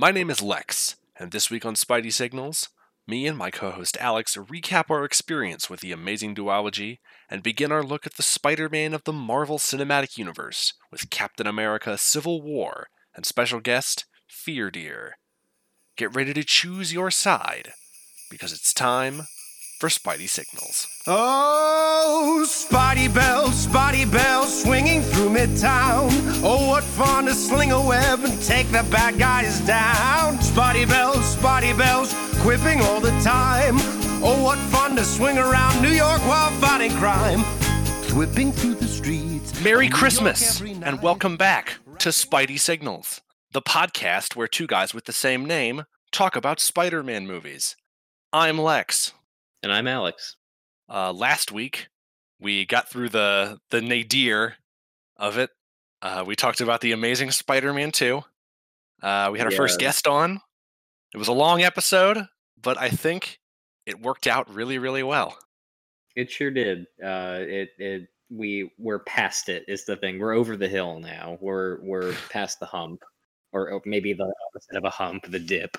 My name is Lex, and this week on Spidey Signals, me and my co-host Alex recap our experience with the amazing duology and begin our look at the Spider-Man of the Marvel Cinematic Universe with Captain America: Civil War and special guest Fear Deer. Get ready to choose your side, because it's time for Spidey Signals. Oh, Spidey Bell, swinging through Midtown. Oh, what fun to sling a web and take the bad guys down. Spidey Bells, quipping all the time. Oh, what fun to swing around New York while fighting crime. Whipping through the streets. Merry Christmas, and welcome back to Spidey Signals, the podcast where two guys with the same name talk about Spider-Man movies. I'm Lex. And I'm Alex. Last week, we got through the nadir of it. We talked about The Amazing Spider-Man 2. We had our first guest on. It was a long episode, but I think it worked out really, really well. It sure did. We're past it is the thing. We're over the hill now. We're past the hump, or maybe the opposite of a hump, the dip.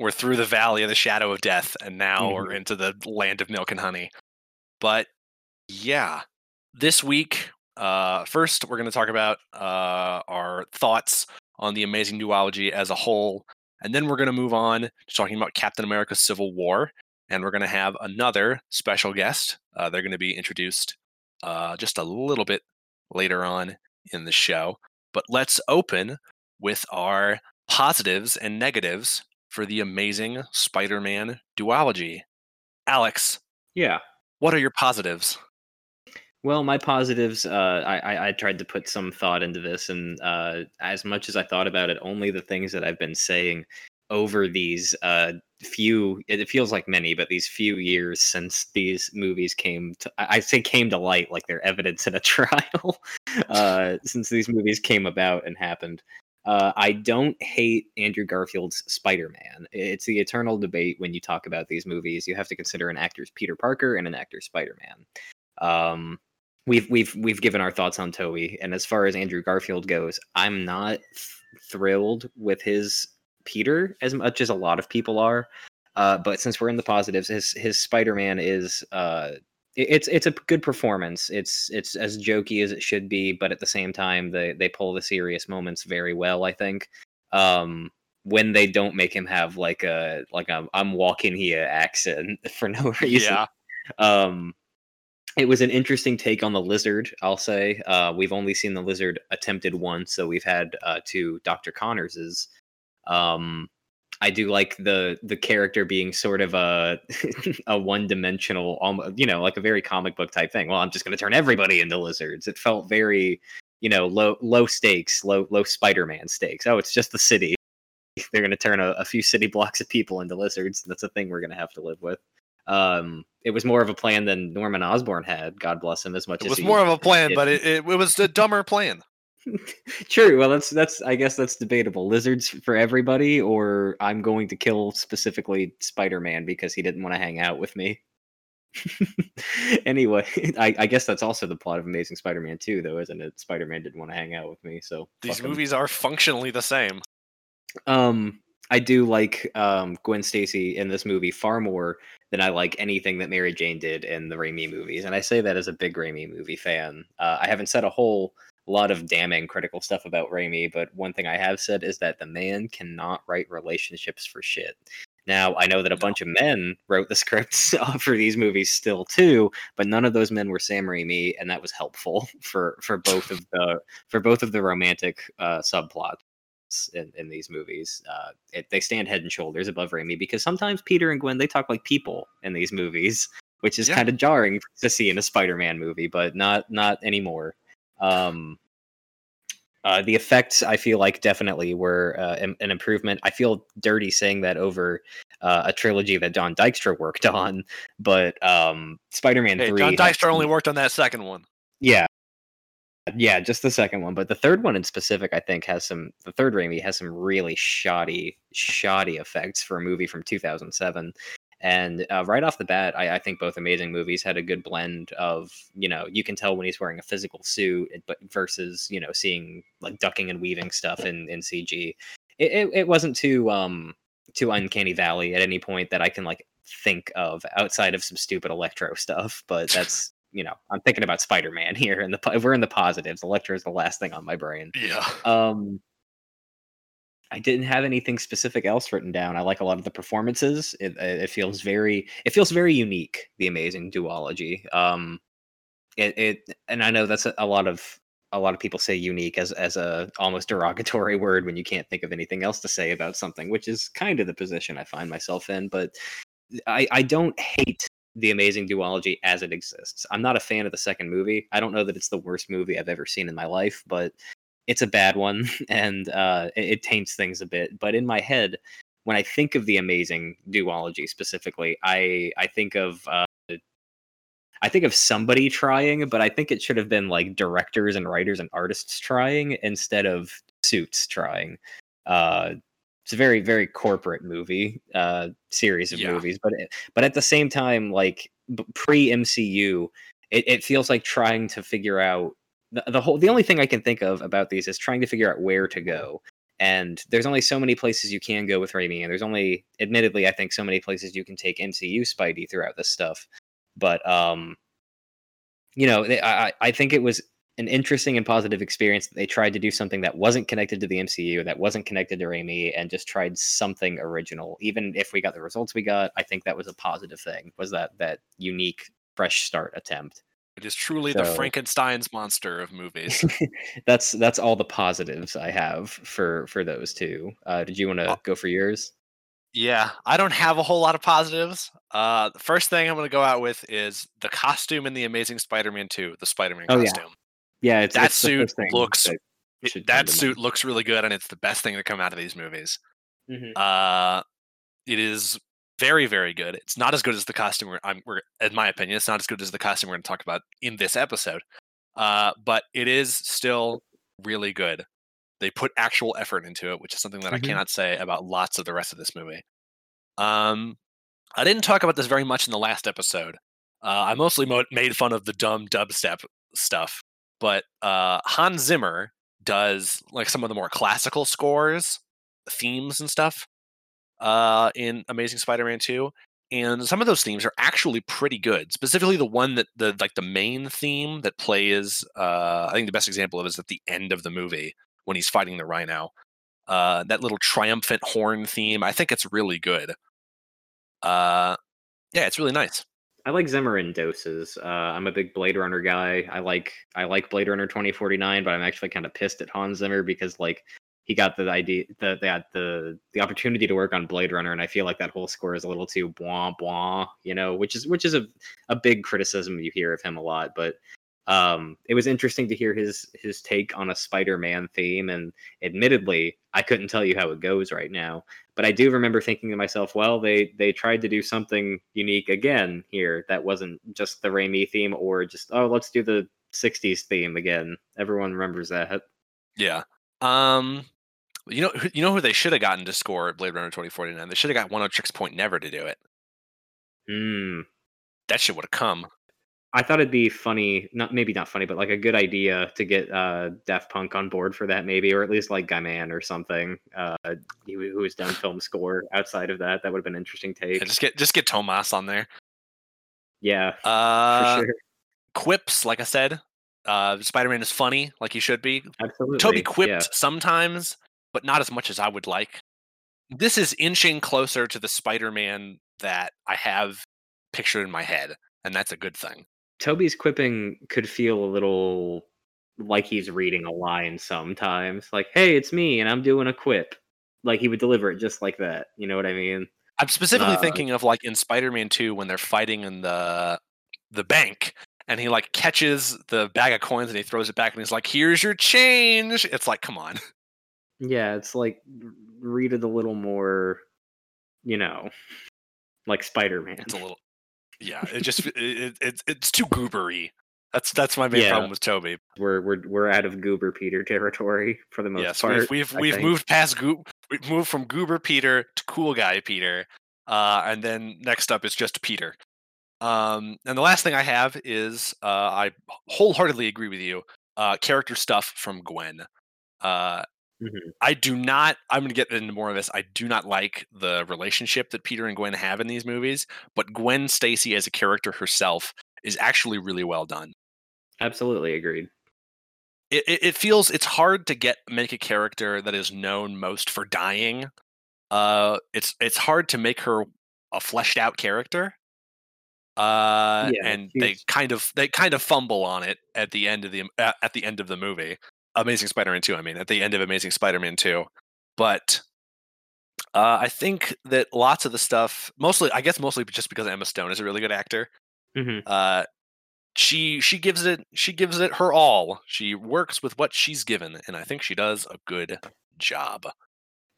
We're through the valley of the shadow of death, and now we're into the land of milk and honey. But yeah, this week, first we're going to talk about our thoughts on the Amazing duology as a whole, and then we're going to move on to talking about Captain America: Civil War, and we're going to have another special guest. They're going to be introduced just a little bit later on in the show. But let's open with our positives and negatives for the Amazing Spider-Man duology. Alex. Yeah. What are your positives? Well, my positives, I tried to put some thought into this, and as much as I thought about it, only the things that I've been saying over these it feels like many, but these few years since these movies came to light, like they're evidence in a trial, since these movies came about and happened. I don't hate Andrew Garfield's Spider-Man. It's the eternal debate when you talk about these movies. You have to consider an actor's Peter Parker and an actor's Spider-Man. We've given our thoughts on Tobey, and as far as Andrew Garfield goes, I'm not thrilled with his Peter as much as a lot of people are. But since we're in the positives, his Spider-Man is it's a good performance. It's as jokey as it should be, but at the same time, they pull the serious moments very well, I think. When they don't make him have like a I'm walking here accent for no reason. Yeah. It was an interesting take on the Lizard, I'll say. We've only seen the Lizard attempted once, so we've had two Dr. Connors's. I do like the character being sort of a one-dimensional, like a very comic book type thing. Well, I'm just going to turn everybody into lizards. It felt very, low stakes, low Spider-Man stakes. Oh, it's just the city. They're going to turn a few city blocks of people into lizards. That's a thing we're going to have to live with. It was more of a plan than Norman Osborn had, God bless him, as much as it was a dumber plan. True. Well, that's I guess that's debatable. Lizards for everybody, or I'm going to kill specifically Spider-Man because he didn't want to hang out with me. Anyway, I guess that's also the plot of Amazing Spider-Man 2, though, isn't it? Spider-Man didn't want to hang out with me, so these movies are functionally the same. I do like Gwen Stacy in this movie far more than I like anything that Mary Jane did in the Raimi movies, and I say that as a big Raimi movie fan. I haven't said a lot of damning critical stuff about Raimi, but one thing I have said is that the man cannot write relationships for shit. Now, I know that a bunch of men wrote the scripts for these movies still too, but none of those men were Sam Raimi, and that was helpful for both of the romantic subplots in these movies. They stand head and shoulders above Raimi, because sometimes Peter and Gwen, they talk like people in these movies, which is kind of jarring to see in a Spider-Man movie, but not anymore. The effects, I feel like, definitely were an improvement. I feel dirty saying that over a trilogy that Don Dykstra worked on, but Spider-Man 3... Don Dykstra only worked on that second one. Yeah, just the second one, but the third one in specific, I think, the third Raimi has some really shoddy effects for a movie from 2007. And right off the bat, I think both amazing movies had a good blend of, you can tell when he's wearing a physical suit, but versus, seeing like ducking and weaving stuff in CG. it wasn't too Uncanny Valley at any point that I can like think of outside of some stupid Electro stuff. But that's I'm thinking about Spider-Man here, and we're in the positives. Electro is the last thing on my brain. Yeah. I didn't have anything specific else written down. I like a lot of the performances. It feels very unique, the Amazing duology. And I know that's a lot of people say unique as a almost derogatory word when you can't think of anything else to say about something, which is kind of the position I find myself in. But I don't hate the Amazing duology as it exists. I'm not a fan of the second movie. I don't know that it's the worst movie I've ever seen in my life, but it's a bad one, and it taints things a bit. But in my head, when I think of the Amazing duology specifically, I think of somebody trying, but I think it should have been like directors and writers and artists trying instead of suits trying. It's a very, very corporate movie, series of movies. But at the same time, like pre-MCU, it feels like trying to figure out the only thing I can think of about these is trying to figure out where to go. And there's only so many places you can go with Raimi. And there's only, admittedly, I think so many places you can take MCU Spidey throughout this stuff. But, I think it was an interesting and positive experience that they tried to do something that wasn't connected to the MCU, that wasn't connected to Raimi, and just tried something original. Even if we got the results we got, I think that was a positive thing, was that unique, fresh start attempt. It is truly the Frankenstein's monster of movies. That's all the positives I have for those two. Did you want to go for yours? Yeah, I don't have a whole lot of positives. The first thing I'm going to go out with is the costume in The Amazing Spider-Man 2, the Spider-Man costume. Yeah, that suit looks really good, and it's the best thing to come out of these movies. Mm-hmm. It is very, very good. It's not as good as the costume in my opinion, it's not as good as the costume we're going to talk about in this episode. But it is still really good. They put actual effort into it, which is something that I cannot say about lots of the rest of this movie. I didn't talk about this very much in the last episode. I mostly made fun of the dumb dubstep stuff, but Hans Zimmer does like some of the more classical scores, themes and stuff in Amazing Spider-Man 2, and some of those themes are actually pretty good. Specifically, the one that the main theme that plays, I think the best example of it is at the end of the movie, when he's fighting the Rhino. That little triumphant horn theme, I think it's really good. Yeah, it's really nice. I like Zimmer in doses. I'm a big Blade Runner guy. I like Blade Runner 2049, but I'm actually kind of pissed at Hans Zimmer because like he got the opportunity to work on Blade Runner, and I feel like that whole score is a little too blah blah, which is a big criticism you hear of him a lot, but it was interesting to hear his take on a Spider-Man theme, and admittedly I couldn't tell you how it goes right now, but I do remember thinking to myself, well, they tried to do something unique again here that wasn't just the Raimi theme or just let's do the 60s theme again. Everyone remembers that. Yeah. You know who they should have gotten to score Blade Runner 2049? They should have got 106 Point Never to do it. That shit would have come. I thought it'd be funny, maybe not funny, but like a good idea to get Daft Punk on board for that, maybe, or at least like Guy Man or something, who has done film score outside of that. That would have been an interesting take. Yeah, just get Tomas on there. Yeah, for sure. Quips, like I said, Spider-Man is funny, like he should be. Absolutely. Toby quipped sometimes, but not as much as I would like. This is inching closer to the Spider-Man that I have pictured in my head, and that's a good thing. Toby's quipping could feel a little like he's reading a line sometimes. Like, hey, it's me, and I'm doing a quip. Like, he would deliver it just like that. You know what I mean? I'm specifically thinking of, like, in Spider-Man 2 when they're fighting in the bank, and he, like, catches the bag of coins, and he throws it back, and he's like, here's your change! It's like, come on. Yeah, it's like, read it a little more, like Spider-Man. It's a little... Yeah, it's too goobery. That's my main problem with Toby. We're out of Goober Peter territory for the most part. Yes, we've moved past we've moved from Goober Peter to Cool Guy Peter, and then next up is just Peter. And the last thing I have is I wholeheartedly agree with you. Character stuff from Gwen. Mm-hmm. I'm going to get into more of this. I do not like the relationship that Peter and Gwen have in these movies, but Gwen Stacy as a character herself is actually really well done. Absolutely agreed. It feels it's hard to make a character that is known most for dying. It's hard to make her a fleshed out character. And they kind of fumble on it at the end of the movie. Amazing Spider-Man 2, I mean, at the end of Amazing Spider-Man 2. But I think that lots of the stuff, mostly just because Emma Stone is a really good actor. Mm-hmm. She gives it her all. She works with what she's given, and I think she does a good job.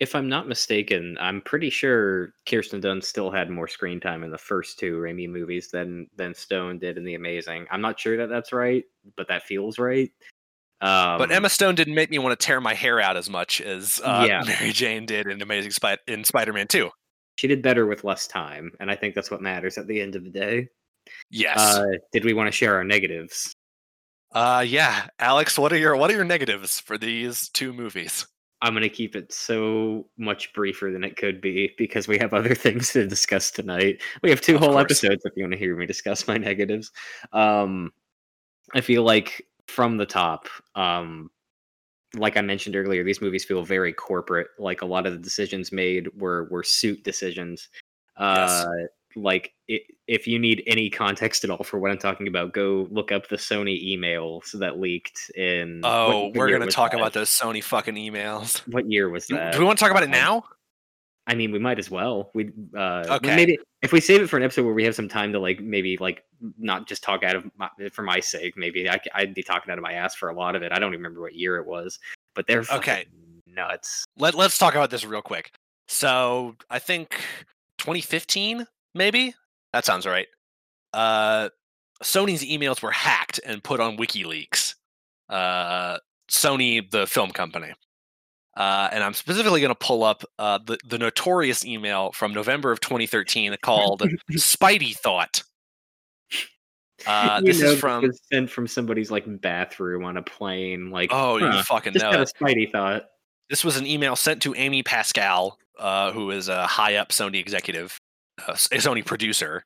If I'm not mistaken, I'm pretty sure Kirsten Dunst still had more screen time in the first two Raimi movies than Stone did in The Amazing. I'm not sure that that's right, but that feels right. But Emma Stone didn't make me want to tear my hair out as much as Mary Jane did in Amazing in Spider-Man 2. She did better with less time, and I think that's what matters at the end of the day. Yes. Did we want to share our negatives? Yeah. Alex, what are your negatives for these two movies? I'm going to keep it so much briefer than it could be because we have other things to discuss tonight. We have two whole episodes if you want to hear me discuss my negatives. I feel like from the top, like I mentioned earlier, these movies feel very corporate. Like a lot of the decisions made were suit decisions. Yes. Like, if you need any context at all for what I'm talking about, go look up the Sony emails that leaked in... Oh, we're going to talk about those Sony fucking emails. What year was that? Do we want to talk about it now? I mean, we might as well. Okay. Maybe if we save it for an episode where we have some time to, like, maybe, like, not just talk out of... for my sake, maybe. I'd be talking out of my ass for a lot of it. I don't even remember what year it was. But they're fucking nuts. Let's talk about this real quick. So, I think 2015... Maybe? That sounds right. Sony's emails were hacked and put on WikiLeaks. Sony, the film company. And I'm specifically going to pull up the notorious email from November of 2013 called Spidey Thought. This is sent from somebody's like bathroom on a plane. Like, you fucking know. Just had a Spidey Thought. This was an email sent to Amy Pascal, who is a high-up Sony executive. Sony producer.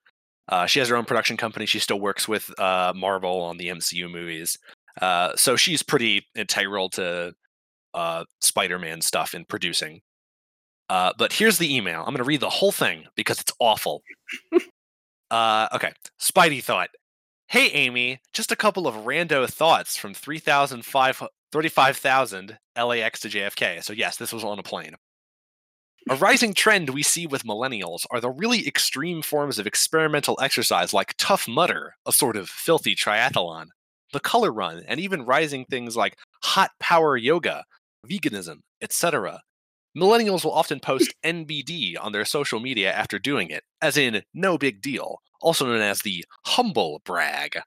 She has her own production company. She still works with Marvel on the MCU movies. So she's pretty integral to Spider-Man stuff in producing. But here's the email. I'm going to read the whole thing because it's awful. Okay. Spidey Thought. Hey, Amy. Just a couple of rando thoughts from 35,000 LAX to JFK. So yes, this was on a plane. A rising trend we see with millennials are the really extreme forms of experimental exercise like Tough Mudder, a sort of filthy triathlon, the color run, and even rising things like hot power yoga, veganism, etc. Millennials will often post NBD on their social media after doing it, as in no big deal, also known as the humble brag.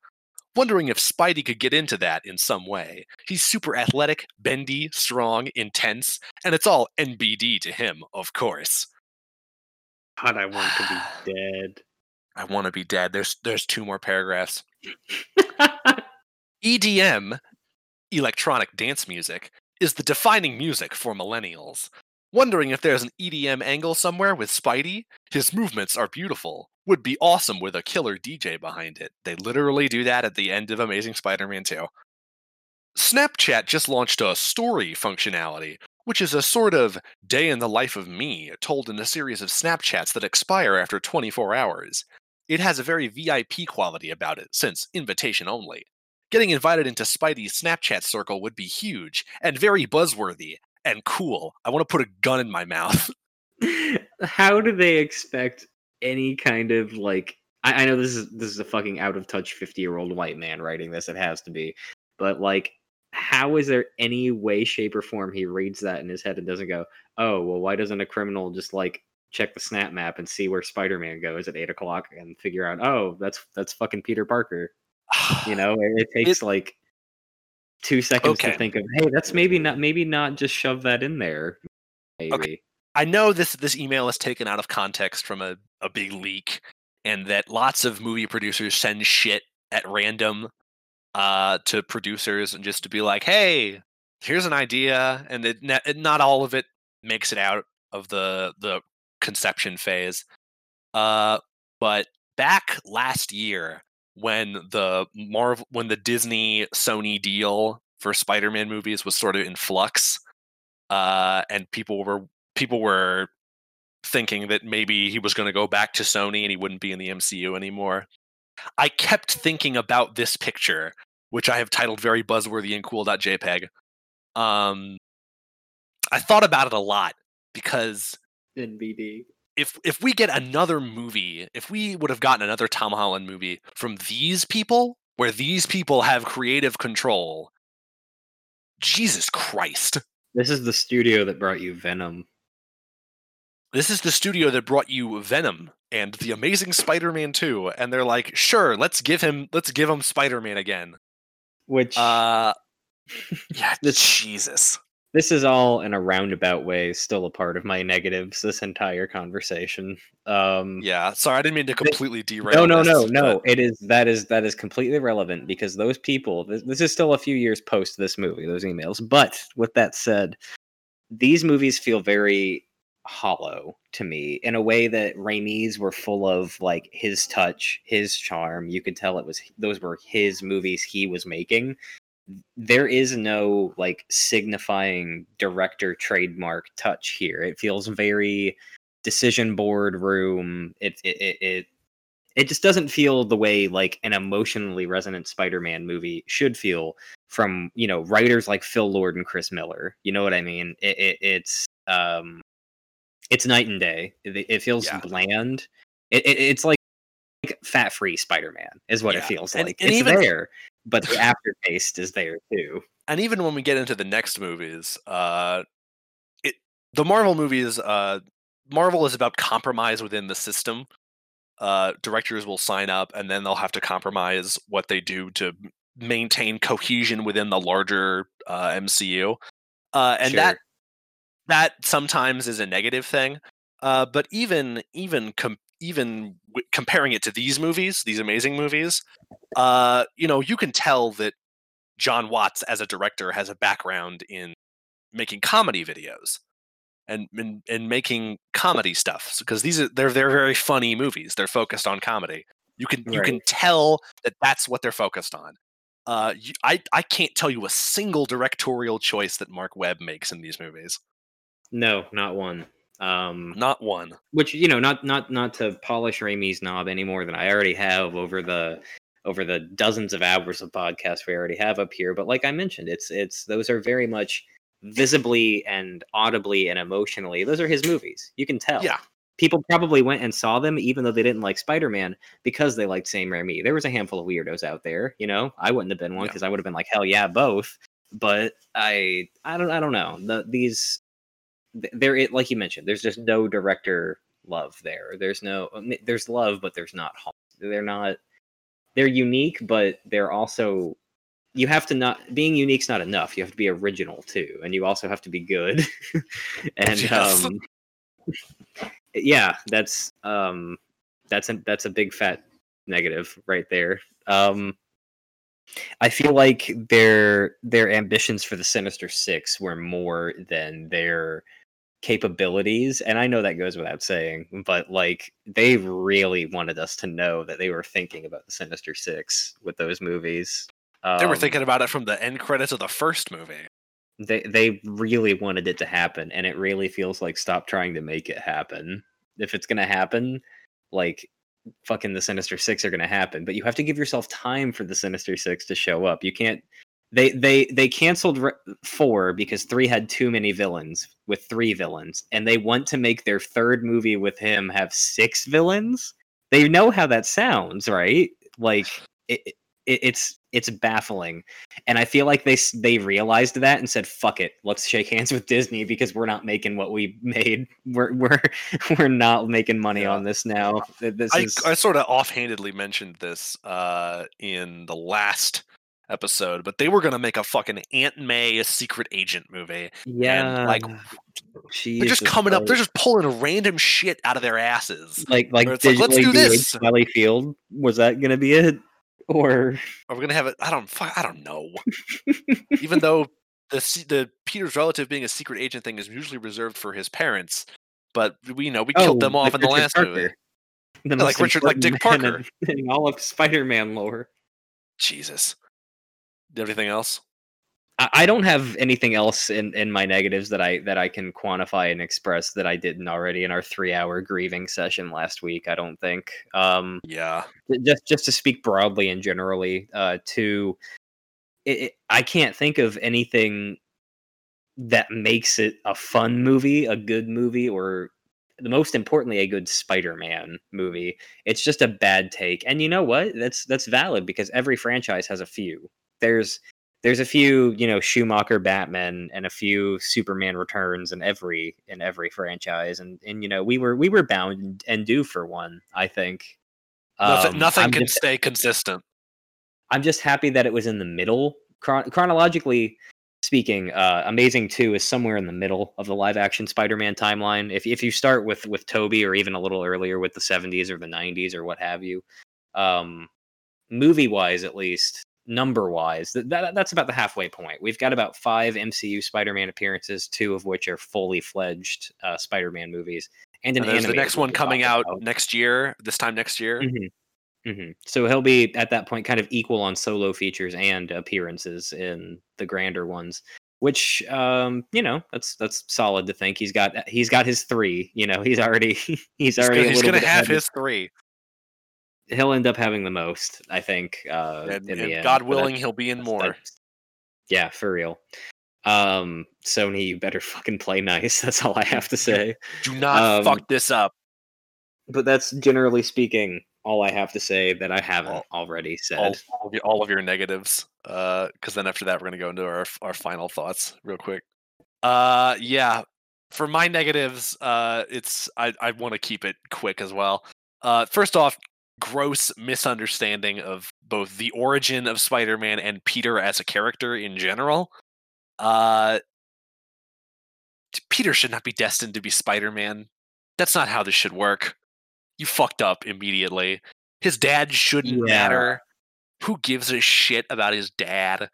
Wondering if Spidey could get into that in some way. He's super athletic, bendy, strong, intense, and it's all NBD to him, of course. God, I want to be dead. I want to be dead. There's two more paragraphs. EDM, electronic dance music, is the defining music for millennials. Wondering if there's an EDM angle somewhere with Spidey? His movements are beautiful. Would be awesome with a killer DJ behind it. They literally do that at the end of Amazing Spider-Man 2. Snapchat just launched a story functionality, which is a sort of day in the life of me told in a series of Snapchats that expire after 24 hours. It has a very VIP quality about it, since invitation only. Getting invited into Spidey's Snapchat circle would be huge, and very buzzworthy, and cool. I want to put a gun in my mouth. How do they expect any kind of, like, I know this is a fucking out of touch 50-year-old white man writing this, it has to be, but like, how is there any way, shape, or form he reads that in his head and doesn't go, oh well, why doesn't a criminal just like check the snap map and see where Spider-Man goes at 8 o'clock and figure out, oh, that's fucking Peter Parker. You know, it takes like 2 seconds to think of, hey, that's maybe not just shove that in there, maybe. Okay. I know this email is taken out of context from a big leak, and that lots of movie producers send shit at random to producers and just to be like, hey, here's an idea, and not all of it makes it out of the conception phase. But back last year, when the Disney Sony deal for Spider-Man movies was sort of in flux, and people were thinking that maybe he was going to go back to Sony and he wouldn't be in the MCU anymore, I kept thinking about this picture, which I have titled very buzzworthy and cool.jpg. I thought about it a lot because NBD. If we get another movie, if we would have gotten another Tom Holland movie from these people, where these people have creative control, Jesus Christ. This is the studio that brought you Venom. This is the studio that brought you Venom and The Amazing Spider-Man 2, and they're like, sure, let's give him Spider-Man again. Which yeah, Jesus. This is all, in a roundabout way, still a part of my negatives, this entire conversation. Yeah, sorry, I didn't mean to completely derail this. No. That is completely relevant, because those people, this is still a few years post this movie, those emails. But, with that said, these movies feel very hollow to me, in a way that Raimi's were full of, like, his touch, his charm. You could tell those were his movies he was making. There is no, like, signifying director trademark touch here. It feels very decision board room. It just doesn't feel the way, like, an emotionally resonant Spider-Man movie should feel from, you know, writers like Phil Lord and Chris Miller. You know what I mean? It's night and day. It feels bland. It's like fat-free Spider-Man is what it feels like. And it's there. But the aftertaste is there too. And even when we get into the next movies, the Marvel movies, Marvel is about compromise within the system. Directors will sign up, and then they'll have to compromise what they do to maintain cohesion within the larger MCU. And that sometimes is a negative thing. But even comparing it to these movies, these amazing movies, you know, you can tell that John Watts as a director has a background in making comedy videos and making comedy stuff, because they're very funny movies. They're focused on comedy. You can tell that that's what they're focused on. I can't tell you a single directorial choice that Mark Webb makes in these movies. No, not one. Not one. Which, you know, not to polish Raimi's knob any more than I already have over the dozens of hours of podcasts we already have up here. But like I mentioned, it's those are very much visibly and audibly and emotionally, those are his movies. You can tell. Yeah. People probably went and saw them, even though they didn't like Spider-Man, because they liked Sam Raimi. There was a handful of weirdos out there, you know. I wouldn't have been one, because I would have been like, hell yeah, both. But I don't know. There, like you mentioned, there's just no director love there. There's love, but there's not. They're unique, but they're also, you have to not, being unique's not enough. You have to be original too, and you also have to be good. And yes. Yeah, that's a big fat negative right there. I feel like their ambitions for the Sinister Six were more than their capabilities, and I know that goes without saying, but like, they really wanted us to know that they were thinking about the Sinister Six with those movies. They were thinking about it from the end credits of the first movie. They really wanted it to happen, and it really feels like, stop trying to make it happen. If it's gonna happen, like, fucking the Sinister Six are going to happen, but you have to give yourself time for the Sinister Six to show up. You can't. They canceled 4 because 3 had too many villains, with 3 villains, and they want to make their third movie with him have 6 villains. They know how that sounds, right? Like it's baffling, and I feel like they realized that and said, "Fuck it, let's shake hands with Disney, because we're not making what we made. We're not making money on this now." I sort of offhandedly mentioned this in the last episode, but they were going to make a fucking Aunt May, a secret agent movie. Yeah, and like, they're just coming up. They're just pulling random shit out of their asses. Like let's do this. Sally Field, was that going to be it? Or are we gonna have it? I don't know. Even though the Peter's relative being a secret agent thing is usually reserved for his parents, but we killed them off in the last movie. Like Dick Parker in all of Spider-Man lore. Jesus. Everything else? I don't have anything else in my negatives that I can quantify and express that I didn't already in our 3-hour grieving session last week. I don't think. Just to speak broadly and generally, I can't think of anything that makes it a fun movie, a good movie, or most importantly, a good Spider-Man movie. It's just a bad take, and you know what? That's valid because every franchise has a few. There's a few, Schumacher Batman and a few Superman Returns in every franchise, and we were bound and due for one. I think nothing can stay consistent. I'm just happy that it was in the middle. Chronologically speaking, Amazing 2 is somewhere in the middle of the live action Spider-Man timeline. If you start with Tobey or even a little earlier with the 70s or the 90s or what have you, movie wise at least. Number-wise, that's about the halfway point. We've got about 5 MCU Spider-Man appearances, 2 of which are fully fledged Spider-Man movies, and there's the next one coming out next year. This time next year, So he'll be at that point kind of equal on solo features and appearances in the grander ones. Which, that's solid to think. He's got his 3. He's already going to have his three. He'll end up having the most, I think. And God willing, he'll be in more. Yeah, for real. Sony, you better fucking play nice. That's all I have to say. Do not fuck this up. But that's generally speaking all I have to say that I haven't already said. All of your negatives. Because then after that, we're going to go into our final thoughts real quick. Yeah. For my negatives, I want to keep it quick as well. First off, gross misunderstanding of both the origin of Spider-Man and Peter as a character in general. Peter should not be destined to be Spider-Man. That's not how this should work. You fucked up immediately. His dad shouldn't matter. Who gives a shit about his dad?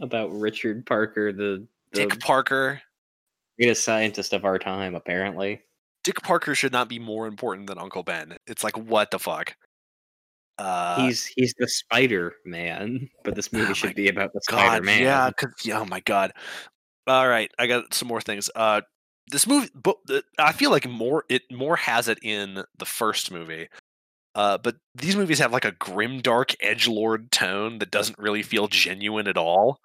About Richard Parker, the Dick Parker, greatest scientist of our time, apparently. Dick Parker should not be more important than Uncle Ben. It's like, what the fuck? He's the Spider-Man, but this movie should be about the Spider-Man. Yeah, oh my god. All right, I got some more things. This movie, I feel like it has it in the first movie. But these movies have like a grimdark edgelord tone that doesn't really feel genuine at all.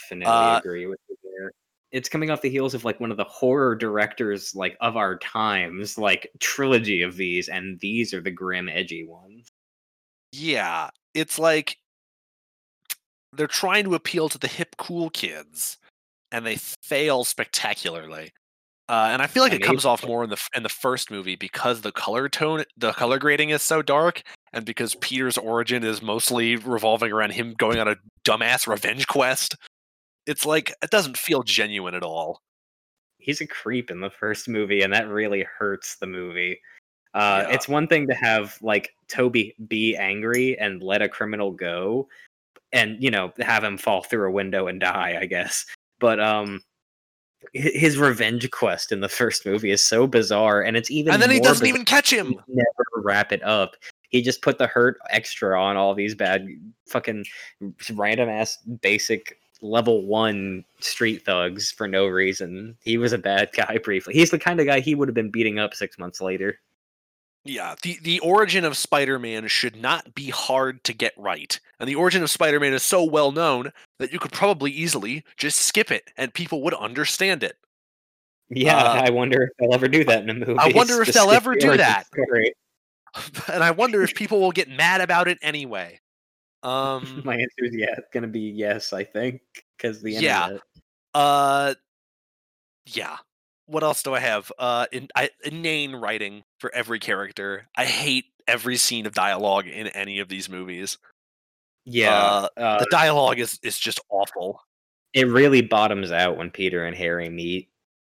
Definitely agree with you there. It's coming off the heels of like one of the horror directors like of our times, like trilogy of these, and these are the grim, edgy ones. Yeah, it's like they're trying to appeal to the hip, cool kids, and they fail spectacularly. And I feel like it comes off more in the first movie because the color grading is so dark, and because Peter's origin is mostly revolving around him going on a dumbass revenge quest. It's like, it doesn't feel genuine at all. He's a creep in the first movie, and that really hurts the movie. It's one thing to have, like, Tobey be angry and let a criminal go, and, have him fall through a window and die, I guess. But his revenge quest in the first movie is so bizarre, and it's even more... And then he doesn't even catch him! Never wrap it up. He just put the hurt extra on all these bad, fucking random-ass basic... level 1 street thugs for no reason. He was a bad guy briefly. He's the kind of guy he would have been beating up 6 months later. Yeah, the origin of Spider-Man should not be hard to get right. And the origin of Spider-Man is so well known that you could probably easily just skip it and people would understand it. Yeah, I wonder if they'll ever do that in a movie. I wonder if they'll ever do that. Story. And I wonder if people will get mad about it anyway. My answer is yeah. It's gonna be yes, I think, because the end of it. What else do I have? Inane writing for every character. I hate every scene of dialogue in any of these movies. Yeah, the dialogue is just awful. It really bottoms out when Peter and Harry meet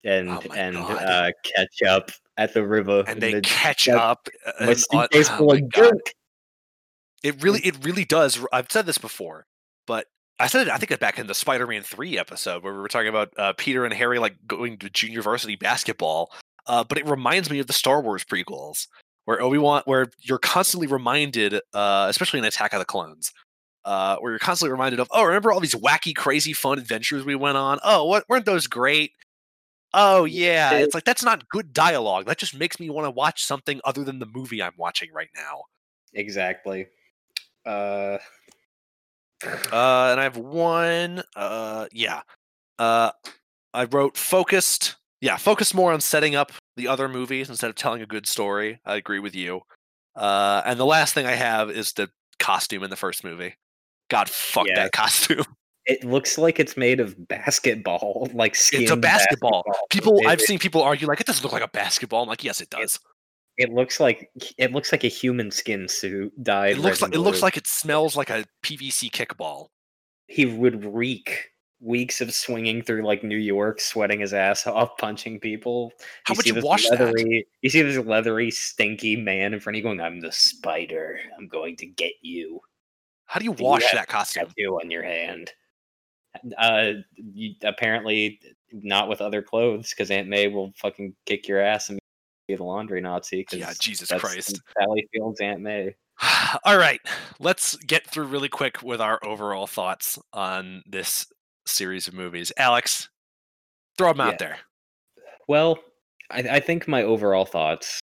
and catch up at the river, and they catch up. It really does. I've said this before, but I said it, I think it back in the Spider-Man 3 episode where we were talking about Peter and Harry like going to junior varsity basketball. But it reminds me of the Star Wars prequels where Obi-Wan, where you're constantly reminded, especially in Attack of the Clones, where you're constantly reminded of, oh, remember all these wacky, crazy, fun adventures we went on? Oh, what weren't those great? Oh, yeah. It's like, that's not good dialogue. That just makes me want to watch something other than the movie I'm watching right now. Exactly. And I have one. I wrote focused. Yeah, focus more on setting up the other movies instead of telling a good story. I agree with you. And the last thing I have is the costume in the first movie. God, fuck that costume. It looks like it's made of basketball, like skin. It's a basketball. I've seen people argue like it doesn't look like a basketball. I'm like, yes, it does. It looks like a human skin suit dyed. It looks like it smells like a PVC kickball. He would reek weeks of swinging through like New York, sweating his ass off, punching people. How would you wash that? You see this leathery, stinky man in front of you going, "I'm the spider. I'm going to get you." How do you wash that costume? Tattoo on your hand. Apparently not with other clothes, because Aunt May will fucking kick your ass and be the laundry Nazi. Yeah, Jesus Christ. Sally Fields, Aunt May. All right, let's get through really quick with our overall thoughts on this series of movies. Alex, throw them out there. Well, I think my overall thoughts,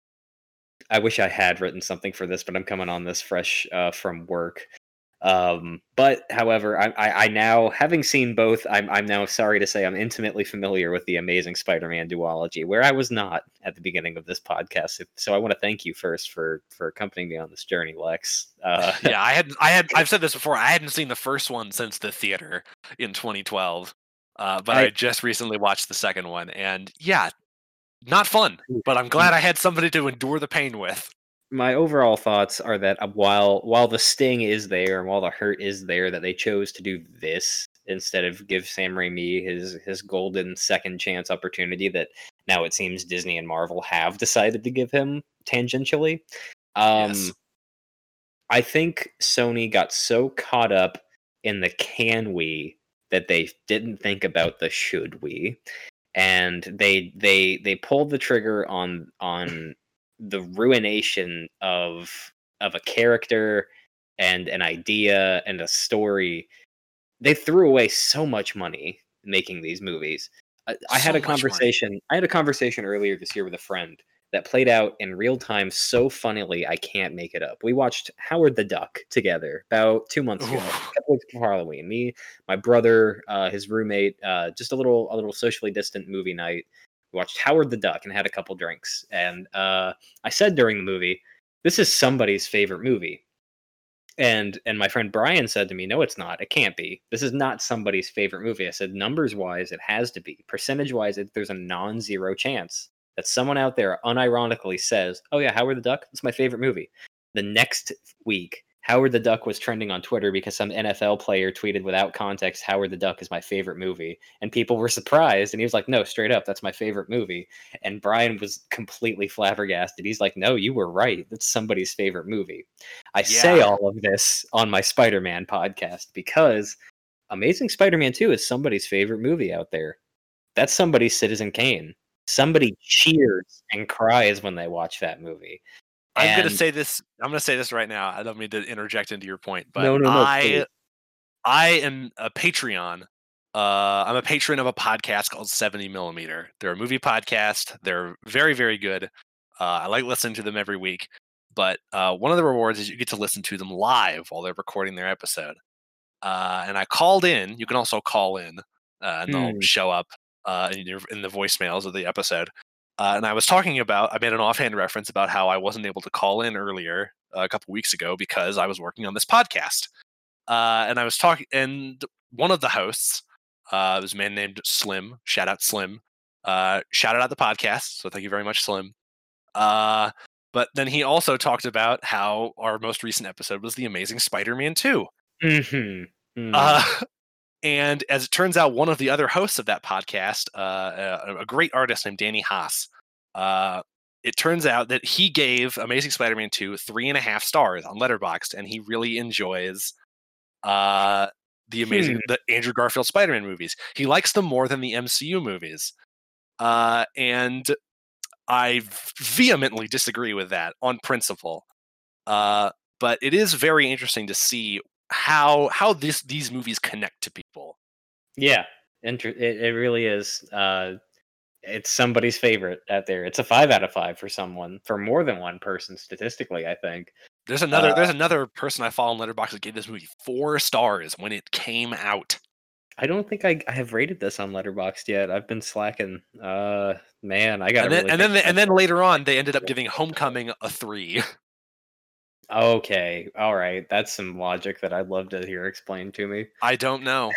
I wish I had written something for this, but I'm coming on this fresh from work. But however, I now, having seen both, I'm now sorry to say I'm intimately familiar with the Amazing Spider-Man duology, where I was not at the beginning of this podcast. So I want to thank you first for accompanying me on this journey, Lex. Yeah, I've said this before. I hadn't seen the first one since the theater in 2012, but I just recently watched the second one, and yeah, not fun, but I'm glad I had somebody to endure the pain with. My overall thoughts are that while the sting is there and while the hurt is there, that they chose to do this instead of give Sam Raimi his golden second chance opportunity that now it seems Disney and Marvel have decided to give him tangentially. Yes. I think Sony got so caught up in the can we that they didn't think about the should we, and they pulled the trigger on the ruination of a character and an idea and a story. They threw away so much money making these movies. I had a conversation earlier this year with a friend that played out in real time so funnily I can't make it up. We watched Howard the Duck together about 2 months ago, a couple weeks before Halloween. Me, my brother, his roommate, just a little socially distant movie night. We watched Howard the Duck and had a couple drinks. And I said during the movie, this is somebody's favorite movie. And my friend Brian said to me, no, it's not. It can't be. This is not somebody's favorite movie. I said, numbers-wise, it has to be. Percentage-wise, there's a non-zero chance that someone out there unironically says, oh, yeah, Howard the Duck, it's my favorite movie. The next week, Howard the Duck was trending on Twitter because some NFL player tweeted without context, Howard the Duck is my favorite movie. And people were surprised. And he was like, no, straight up, that's my favorite movie. And Brian was completely flabbergasted. He's like, no, you were right. That's somebody's favorite movie. I say all of this on my Spider-Man podcast because Amazing Spider-Man 2 is somebody's favorite movie out there. That's somebody's Citizen Kane. Somebody cheers and cries when they watch that movie. I'm gonna say this. I'm gonna say this right now. I don't mean to interject into your point, but no, I am a Patreon. I'm a patron of a podcast called 70 Millimeter. They're a movie podcast. They're very, very good. I like listening to them every week. But one of the rewards is you get to listen to them live while they're recording their episode. And I called in. You can also call in, and they'll show up in the voicemails of the episode. And I was talking about, I made an offhand reference about how I wasn't able to call in earlier a couple weeks ago because I was working on this podcast. And I was talking, and one of the hosts, was a man named Slim, shouted out the podcast. So thank you very much, Slim. But then he also talked about how our most recent episode was The Amazing Spider-Man 2. Mm-hmm. Mm-hmm. And as it turns out, one of the other hosts of that podcast, a great artist named Danny Haas, it turns out that he gave Amazing Spider-Man 2 3.5 stars on Letterboxd, and he really enjoys the Andrew Garfield Spider-Man movies. He likes them more than the MCU movies. And I vehemently disagree with that on principle. But it is very interesting to see how these movies connect to people. Yeah, it really is. It's somebody's favorite out there. It's a 5 out of 5 for someone, for more than one person statistically, I think. There's another person I follow on Letterboxd that gave this movie 4 stars when it came out. I don't think I have rated this on Letterboxd yet. I've been slacking. Man, I got. And then later on, they ended up giving Homecoming a 3. Okay, all right. That's some logic that I'd love to hear explained to me. I don't know.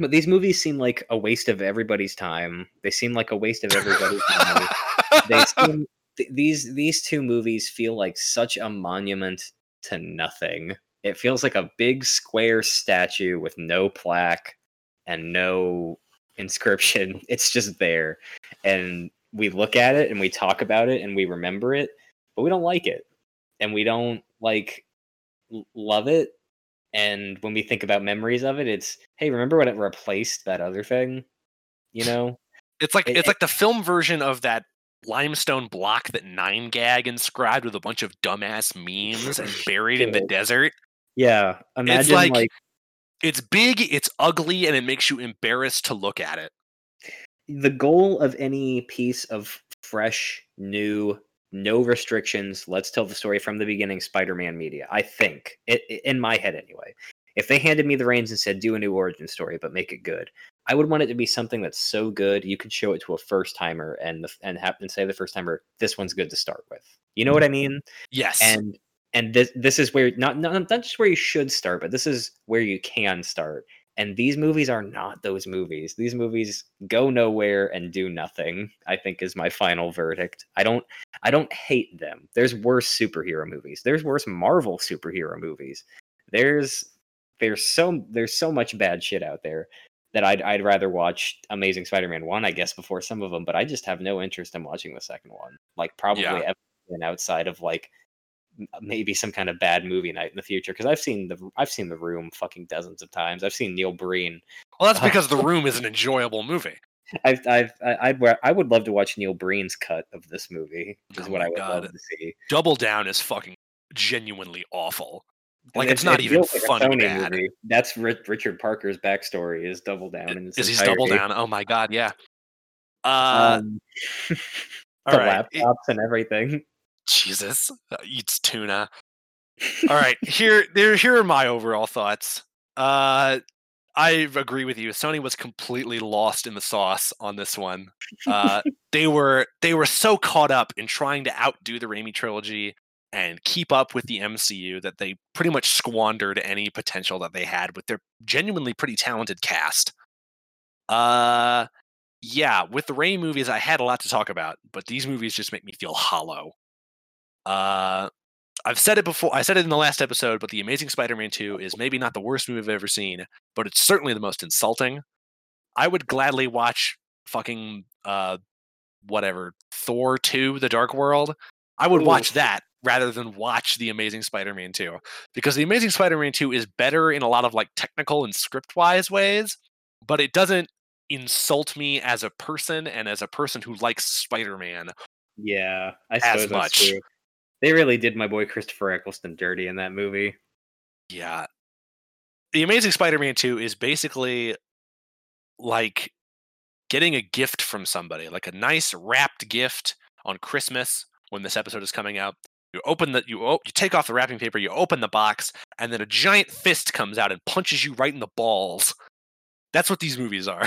But these movies seem like a waste of everybody's time. They seem like a waste of everybody's money. These two movies feel like such a monument to nothing. It feels like a big square statue with no plaque and no inscription. It's just there. And we look at it and we talk about it and we remember it, but we don't like it. And we don't love it. And when we think about memories of it, it's, hey, remember when it replaced that other thing? You know? It's like the film version of that limestone block that 9gag inscribed with a bunch of dumbass memes and buried in the desert. Yeah. Imagine it's like it's big, it's ugly, and it makes you embarrassed to look at it. The goal of any piece of fresh, new, no restrictions, let's tell the story from the beginning Spider-Man media, I think, it in my head anyway. If they handed me the reins and said, do a new origin story, but make it good, I would want it to be something that's so good you could show it to a first-timer and say the first-timer, this one's good to start with. You know what I mean? Yes. And this is where, not just where you should start, but this is where you can start. And these movies are not those movies. These movies go nowhere and do nothing, I think, is my final verdict. I don't hate them. There's worse superhero movies. There's worse Marvel superhero movies. There's so much bad shit out there that I'd rather watch Amazing Spider-Man 1, I guess, before some of them, but I just have no interest in watching the second one. Everything outside of maybe some kind of bad movie night in the future, because I've seen the Room fucking dozens of times. I've seen Neil Breen. Well, that's because The Room is an enjoyable movie. I would love to watch Neil Breen's cut of this movie. Love to see. Double Down is fucking genuinely awful. It's not even a funny movie. That's Richard Parker's backstory is Double Down. He's Double Down? Oh my god, yeah. All right. Laptops and everything. Jesus eats tuna. All right, here are my overall thoughts. I agree with you. Sony was completely lost in the sauce on this one. They were so caught up in trying to outdo the Raimi trilogy and keep up with the MCU that they pretty much squandered any potential that they had with their genuinely pretty talented cast. Yeah, with the Raimi movies, I had a lot to talk about, but these movies just make me feel hollow. I've said it before, I said it in the last episode, but The Amazing Spider-Man 2 is maybe not the worst movie I've ever seen, but it's certainly the most insulting. I would gladly watch fucking, Thor 2, The Dark World. I would watch that rather than watch The Amazing Spider-Man 2, because The Amazing Spider-Man 2 is better in a lot of technical and script-wise ways, but it doesn't insult me as a person and as a person who likes Spider-Man. Yeah, I suppose as much. That's true. They really did my boy Christopher Eccleston dirty in that movie. Yeah. The Amazing Spider-Man 2 is basically like getting a gift from somebody, like a nice wrapped gift on Christmas when this episode is coming out. You take off the wrapping paper, you open the box, and then a giant fist comes out and punches you right in the balls. That's what these movies are.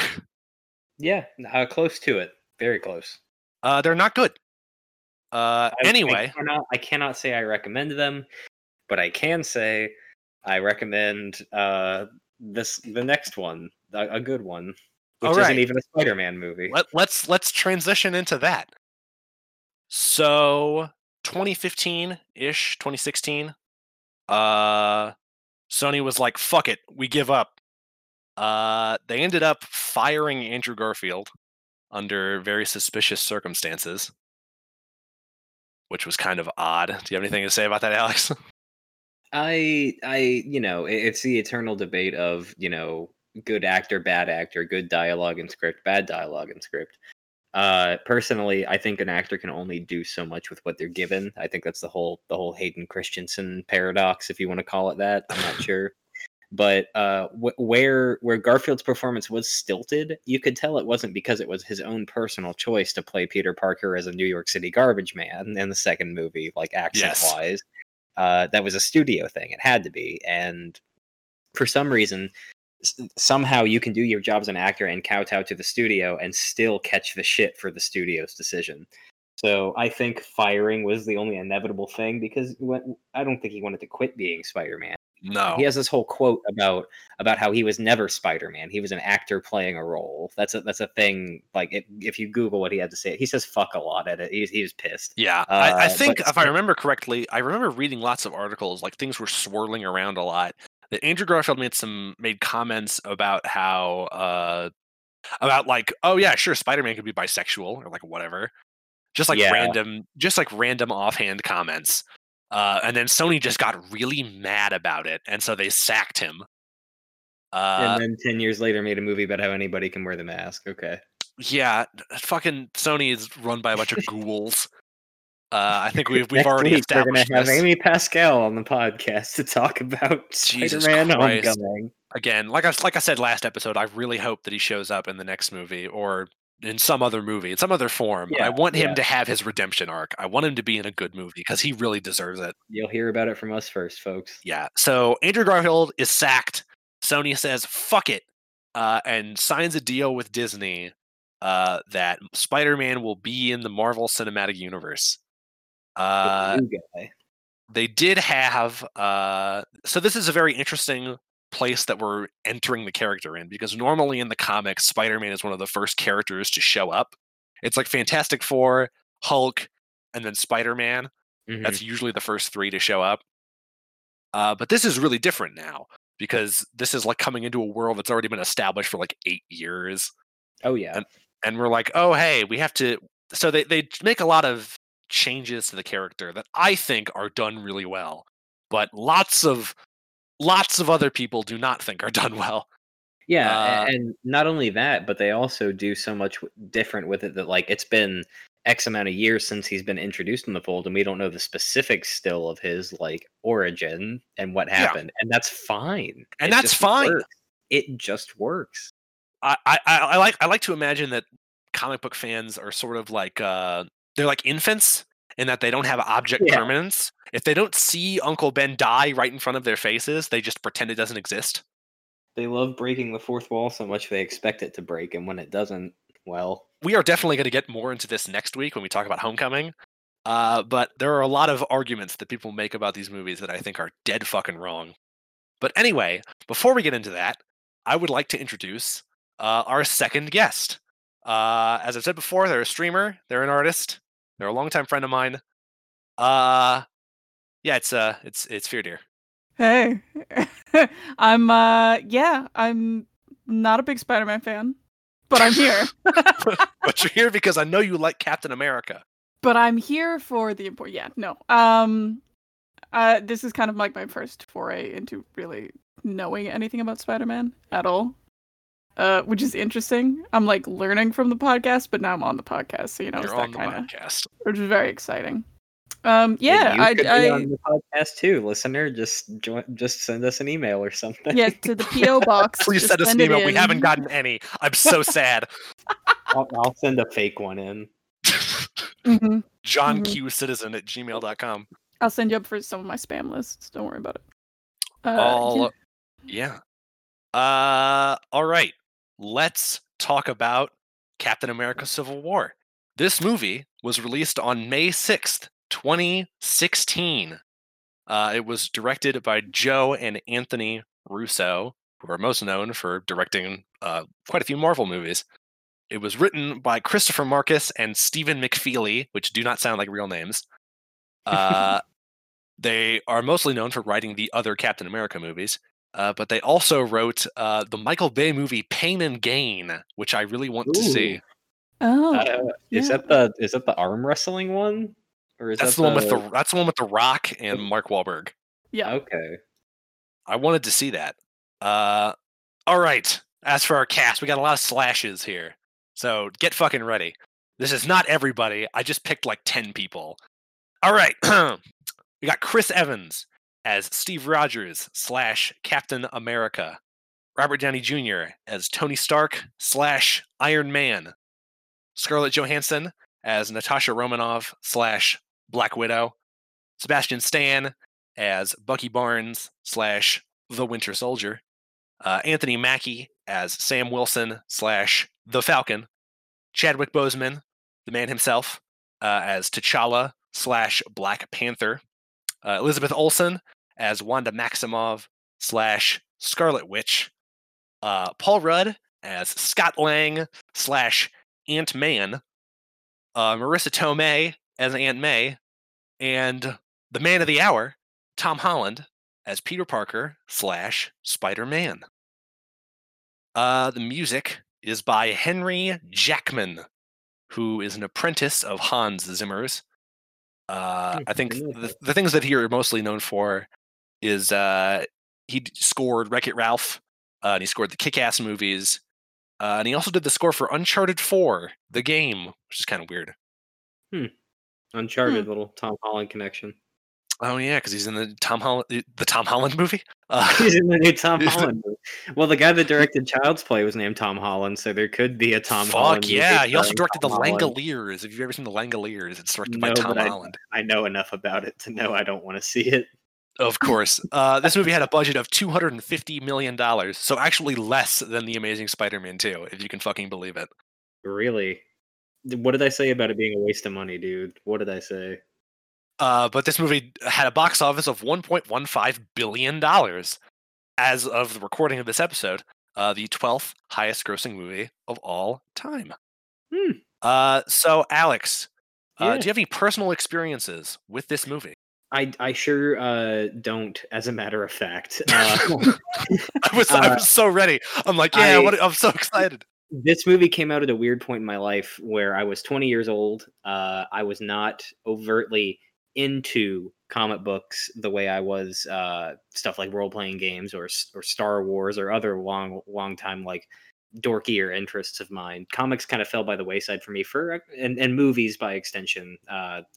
Yeah, close to it. Very close. They're not good. Anyway. I cannot say I recommend them, but I can say I recommend the next one, a good one, which isn't even a Spider-Man movie. Let's transition into that. So 2015-ish, 2016, Sony was like, fuck it, we give up. They ended up firing Andrew Garfield under very suspicious circumstances, which was kind of odd. Do you have anything to say about that, Alex? It's the eternal debate of, good actor, bad actor, good dialogue and script, bad dialogue and script. Personally, I think an actor can only do so much with what they're given. I think that's the whole Hayden Christensen paradox, if you want to call it that. I'm not sure. But where Garfield's performance was stilted, you could tell it wasn't because it was his own personal choice to play Peter Parker as a New York City garbage man in the second movie, like accent-wise. Yes. That was a studio thing. It had to be. And for some reason, somehow you can do your job as an actor and kowtow to the studio and still catch the shit for the studio's decision. So I think firing was the only inevitable thing, because I don't think he wanted to quit being Spider-Man. No. He has this whole quote about how he was never Spider-Man. He was an actor playing a role. That's a thing. Like, if you Google what he had to say, he says fuck a lot at it. He was pissed. Yeah. I think, if I remember correctly, I remember reading lots of articles, like things were swirling around a lot, that Andrew Garfield made comments about how, oh yeah, sure, Spider-Man could be bisexual or like whatever. Random offhand comments. And then Sony just got really mad about it, and so they sacked him. And then 10 years later made a movie about how anybody can wear the mask. Okay. Yeah, fucking Sony is run by a bunch of ghouls. I think we've already established this. We're going to have Amy Pascal on the podcast to talk about Spider-Man Homecoming. Again, like I said last episode, I really hope that he shows up in the next movie, or in some other movie, in some other form. Yeah, I want him to have his redemption arc. I want him to be in a good movie, because he really deserves it. You'll hear about it from us first, folks. Yeah. So Andrew Garfield is sacked. Sony says, fuck it, and signs a deal with Disney that Spider-Man will be in the Marvel Cinematic Universe. They did have... so this is a very interesting place that we're entering the character in, because normally in the comics, Spider-Man is one of the first characters to show up. It's like Fantastic Four, Hulk, and then Spider-Man. Mm-hmm. That's usually the first three to show up. But this is really different now, because this is like coming into a world that's already been established for like 8 years. Oh yeah. And we're like, oh hey, we have to... So they make a lot of changes to the character that I think are done really well, but lots of other people do not think are done well. Yeah, and not only that, but they also do so much different with it that, like, it's been X amount of years since he's been introduced in the fold, and we don't know the specifics still of his, like, origin and what happened. Yeah. And that's fine. And that's fine. It just works. I like to imagine that comic book fans are sort of like, they're like infants, in that they don't have object permanence. If they don't see Uncle Ben die right in front of their faces, they just pretend it doesn't exist. They love breaking the fourth wall so much they expect it to break, and when it doesn't, well... We are definitely going to get more into this next week when we talk about Homecoming, but there are a lot of arguments that people make about these movies that I think are dead fucking wrong. But anyway, before we get into that, I would like to introduce our second guest. As I've said before, they're a streamer, they're an artist, they're a longtime friend of mine. It's Fear Deer. Hey, I'm not a big Spider-Man fan, but I'm here. But you're here because I know you like Captain America. But I'm here for the important. Yeah, no. This is kind of like my first foray into really knowing anything about Spider-Man at all. Which is interesting. I'm like learning from the podcast, but now I'm on the podcast, so it's that kind of podcast, which is very exciting. You could be on the podcast too, listener. Just send us an email or something. Yeah, to the PO box. Please send us an email. We haven't gotten any. I'm so sad. I'll send a fake one in. Mm-hmm. JohnQCitizen@gmail.com. I'll send you up for some of my spam lists. Don't worry about it. All right. Let's talk about Captain America: Civil War. This movie was released on May 6th, 2016. It was directed by Joe and Anthony Russo, who are most known for directing quite a few Marvel movies. It was written by Christopher Marcus and Stephen McFeely, which do not sound like real names. They are mostly known for writing the other Captain America movies. But they also wrote the Michael Bay movie Pain and Gain, which I really want to see. Oh, yeah. Is that the arm wrestling one? Or is that's the one with the Rock and Mark Wahlberg? Yeah. Okay. I wanted to see that. All right. As for our cast, we got a lot of slashes here. So get fucking ready. This is not everybody. I just picked like 10 people. All right. We got Chris Evans as Steve Rogers / Captain America. Robert Downey Jr. as Tony Stark / Iron Man. Scarlett Johansson as Natasha Romanoff / Black Widow. Sebastian Stan as Bucky Barnes / The Winter Soldier. Anthony Mackie as Sam Wilson / The Falcon. Chadwick Boseman, the man himself, as T'Challa / Black Panther. Elizabeth Olsen as Wanda Maximoff / Scarlet Witch. Paul Rudd as Scott Lang / Ant-Man. Marissa Tomei as Aunt May. And the man of the hour, Tom Holland, as Peter Parker / Spider-Man. The music is by Henry Jackman, who is an apprentice of Hans Zimmer's. I think the things that you're mostly known for is he scored Wreck-It Ralph, and he scored the Kick-Ass movies, and he also did the score for Uncharted 4, the game, which is kind of weird. Uncharted, little Tom Holland connection. Oh yeah, because he's in the Tom Holland movie. He's in the new Tom Holland movie. Well, the guy that directed Child's Play was named Tom Holland, so there could be a Tom Holland. Fuck yeah! He also directed The Langoliers. Have you ever seen The Langoliers? It's directed by Tom Holland. I know enough about it to know I don't want to see it. Of course, this movie had a budget of $250 million, so actually less than The Amazing Spider-Man 2, if you can fucking believe it. Really? What did I say about it being a waste of money, dude? What did I say? But this movie had a box office of $1.15 billion as of the recording of this episode, the 12th highest grossing movie of all time. So, Alex, do you have any personal experiences with this movie? I sure don't, as a matter of fact. I was so ready. I'm like, I'm so excited. This movie came out at a weird point in my life where I was 20 years old. I was not overtly into comic books the way I was stuff like role-playing games or Star Wars or other long time like dorkier interests of mine. Comics kind of fell by the wayside for me and movies by extension,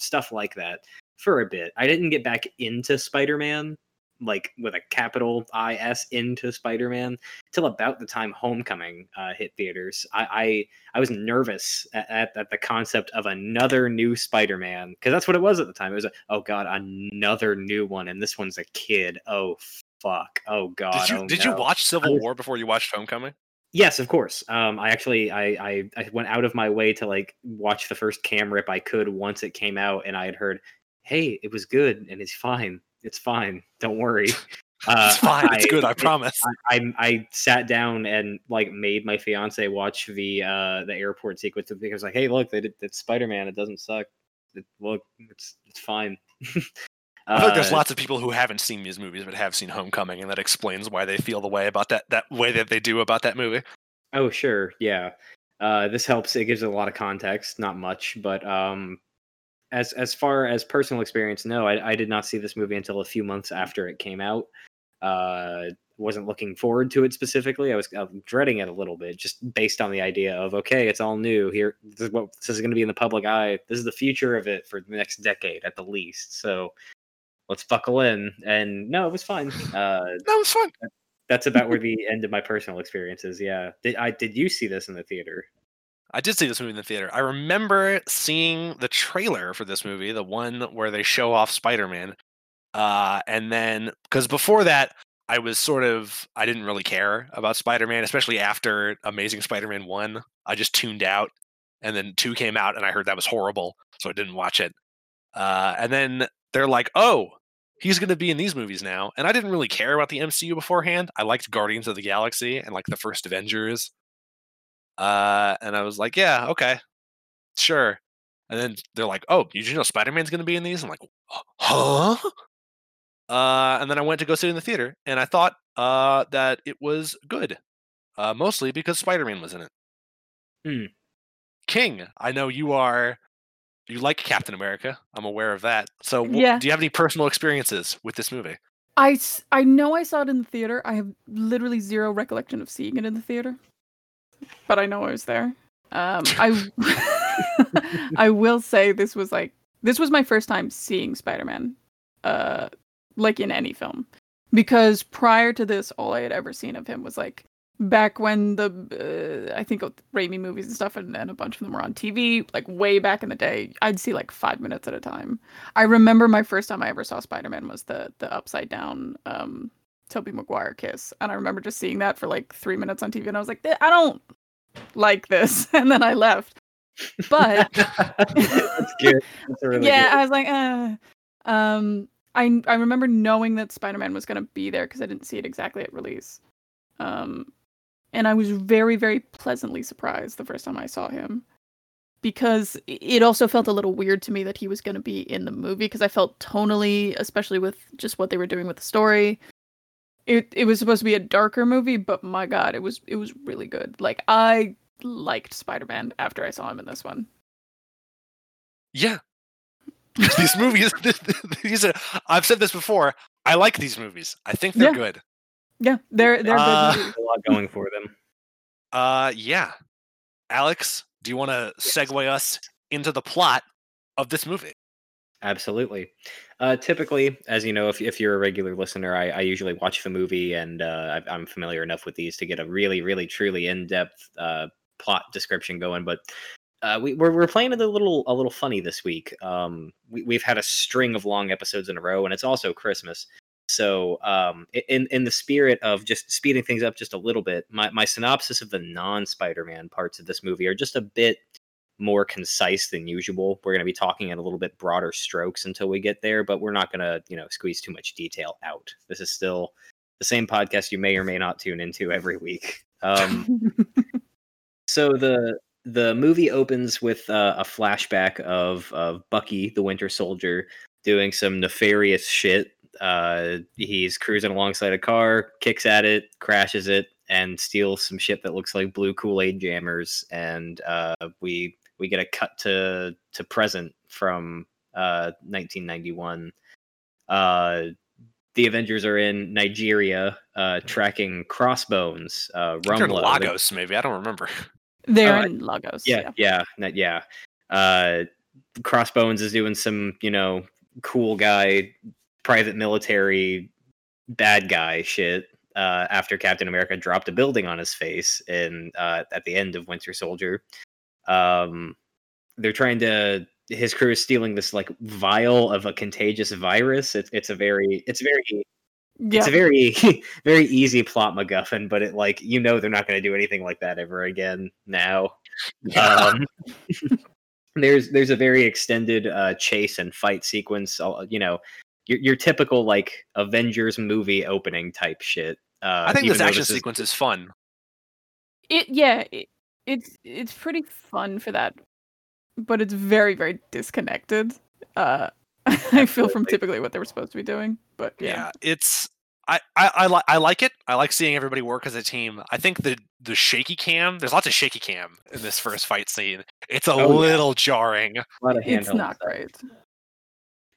stuff like that for a bit. I didn't get back into Spider-Man, like with a capital IS, into Spider-Man, till about the time Homecoming hit theaters. I was nervous at the concept of another new Spider-Man, because that's what it was at the time. It was, oh God, another new one, and this one's a kid. Oh fuck. Oh God. Did you watch Civil War before you watched Homecoming? Yes, of course. I went out of my way to like watch the first cam rip I could once it came out, and I had heard, hey, it was good and it's fine. It's fine. Don't worry. It's fine. It's good. I promise. I sat down and like made my fiance watch the airport sequence because I was like, hey, look, it's Spider-Man. It doesn't suck. It's fine. I think there's lots of people who haven't seen these movies but have seen Homecoming, and that explains why they feel the way about that way that they do about that movie. Oh sure, yeah. This helps. It gives it a lot of context. Not much, but as far as personal experience, no, I did not see this movie until a few months after it came out. Wasn't looking forward to it specifically. I was dreading it a little bit, just based on the idea of, okay, it's all new here. This is going to be in the public eye. This is the future of it for the next decade at the least. So let's buckle in. And no, it was fine. No, it was fun. That's about where the end of my personal experience is. Yeah. Did you see this in the theater? I did see this movie in the theater. I remember seeing the trailer for this movie, the one where they show off Spider-Man. And then, because before that, I didn't really care about Spider-Man, especially after Amazing Spider-Man 1. I just tuned out. And then 2 came out, and I heard that was horrible, so I didn't watch it. And then they're like, oh, he's going to be in these movies now. And I didn't really care about the MCU beforehand. I liked Guardians of the Galaxy and like the first Avengers. And I was like, yeah, okay, sure. And then they're like, oh, did you know Spider-Man's going to be in these? I'm like, huh? And then I went to go sit in the theater, and I thought that it was good, mostly because Spider-Man was in it. King, I know you like Captain America. I'm aware of that. So do you have any personal experiences with this movie? I know I saw it in the theater. I have literally zero recollection of seeing it in the theater, but I know I was there. I will say this was my first time seeing Spider-Man, like in any film, because prior to this, all I had ever seen of him was like back when the I think Raimi movies and stuff, and a bunch of them were on TV, like way back in the day. I'd see like 5 minutes at a time. I remember my first time I ever saw Spider-Man was the upside down Tobey Maguire kiss, and I remember just seeing that for like 3 minutes on TV, and I was like, I don't like this, and then I left. But that's good. That's really good. I was like, I remember knowing that Spider-Man was going to be there because I didn't see it exactly at release. And I was very, very pleasantly surprised the first time I saw him, because it also felt a little weird to me that he was going to be in the movie, because I felt tonally, especially with just what they were doing with the story, it was supposed to be a darker movie, but my God, it was really good. Like, I liked Spider-Man after I saw him in this one. Yeah. These movies, I've said this before, I like these movies. I think they're good. Yeah, they're good movies. A lot going for them. Yeah. Alex, do you want to segue us into the plot of this movie? Absolutely. Typically, as you know, if you're a regular listener, I usually watch the movie, and I'm familiar enough with these to get a really, really, truly in-depth plot description going. But we're playing it a little funny this week. We've had a string of long episodes in a row, and it's also Christmas. So in the spirit of just speeding things up just a little bit, my synopsis of the non-Spider-Man parts of this movie are just a bit more concise than usual. We're going to be talking in a little bit broader strokes until we get there, but we're not going to, squeeze too much detail out. This is still the same podcast you may or may not tune into every week. So the movie opens with a flashback of Bucky, the Winter Soldier, doing some nefarious shit. He's cruising alongside a car, kicks at it, crashes it, and steals some shit that looks like blue Kool-Aid jammers. And we get a cut to present from 1991. The Avengers are in Nigeria, tracking Crossbones. They're in Lagos, maybe. I don't remember. They're in Lagos. Yeah. Crossbones is doing some, cool guy, private military, bad guy shit. After Captain America dropped a building on his face in at the end of Winter Soldier. They're trying to. His crew is stealing this like vial of a contagious virus. It's a very very easy plot MacGuffin, but it they're not going to do anything like that ever again now. There's a very extended chase and fight sequence. Your typical like Avengers movie opening type shit. I think this action sequence is fun. It's pretty fun for that, but it's very, very disconnected. I feel from typically what they were supposed to be doing, but I like it. I like seeing everybody work as a team. I think the shaky cam. There's lots of shaky cam in this first fight scene. It's a little jarring. A lot of handles. It's not great.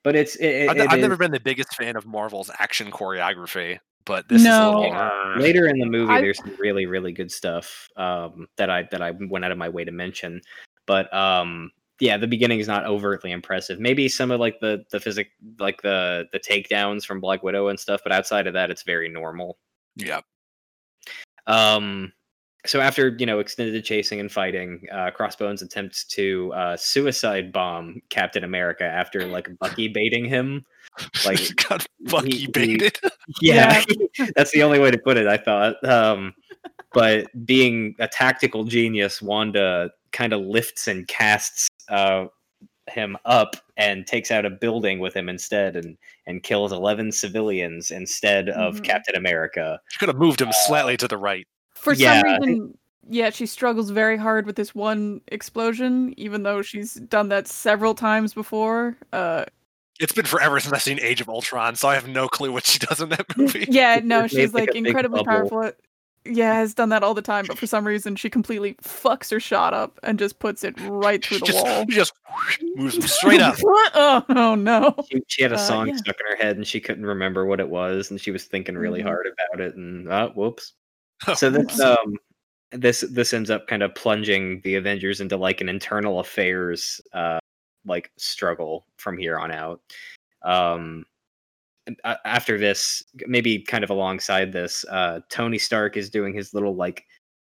But I've never been the biggest fan of Marvel's action choreography, but this is a little... Later in the movie, there's some really, really good stuff that I went out of my way to mention. But the beginning is not overtly impressive. Maybe some of like the physics, like the takedowns from Black Widow and stuff, but outside of that, it's very normal. Yeah. So after, extended chasing and fighting, Crossbones attempts to suicide bomb Captain America after, Bucky baiting him. Got Bucky baited? That's the only way to put it, I thought. But being a tactical genius, Wanda kind of lifts and casts him up and takes out a building with him instead and kills 11 civilians instead of Captain America. She could have moved him slightly to the right. For some reason, she struggles very hard with this one explosion, even though she's done that several times before. It's been forever since I've seen Age of Ultron, so I have no clue what she does in that movie. She's incredibly powerful. Yeah, has done that all the time, but for some reason she completely fucks her shot up and just puts it right through the wall. She just moves them straight up. Oh, no. She had a song stuck in her head and she couldn't remember what it was, and she was thinking really hard about it, and whoops. So this ends up kind of plunging the Avengers into like an internal affairs like struggle from here on out. After this, maybe kind of alongside this, Tony Stark is doing his little like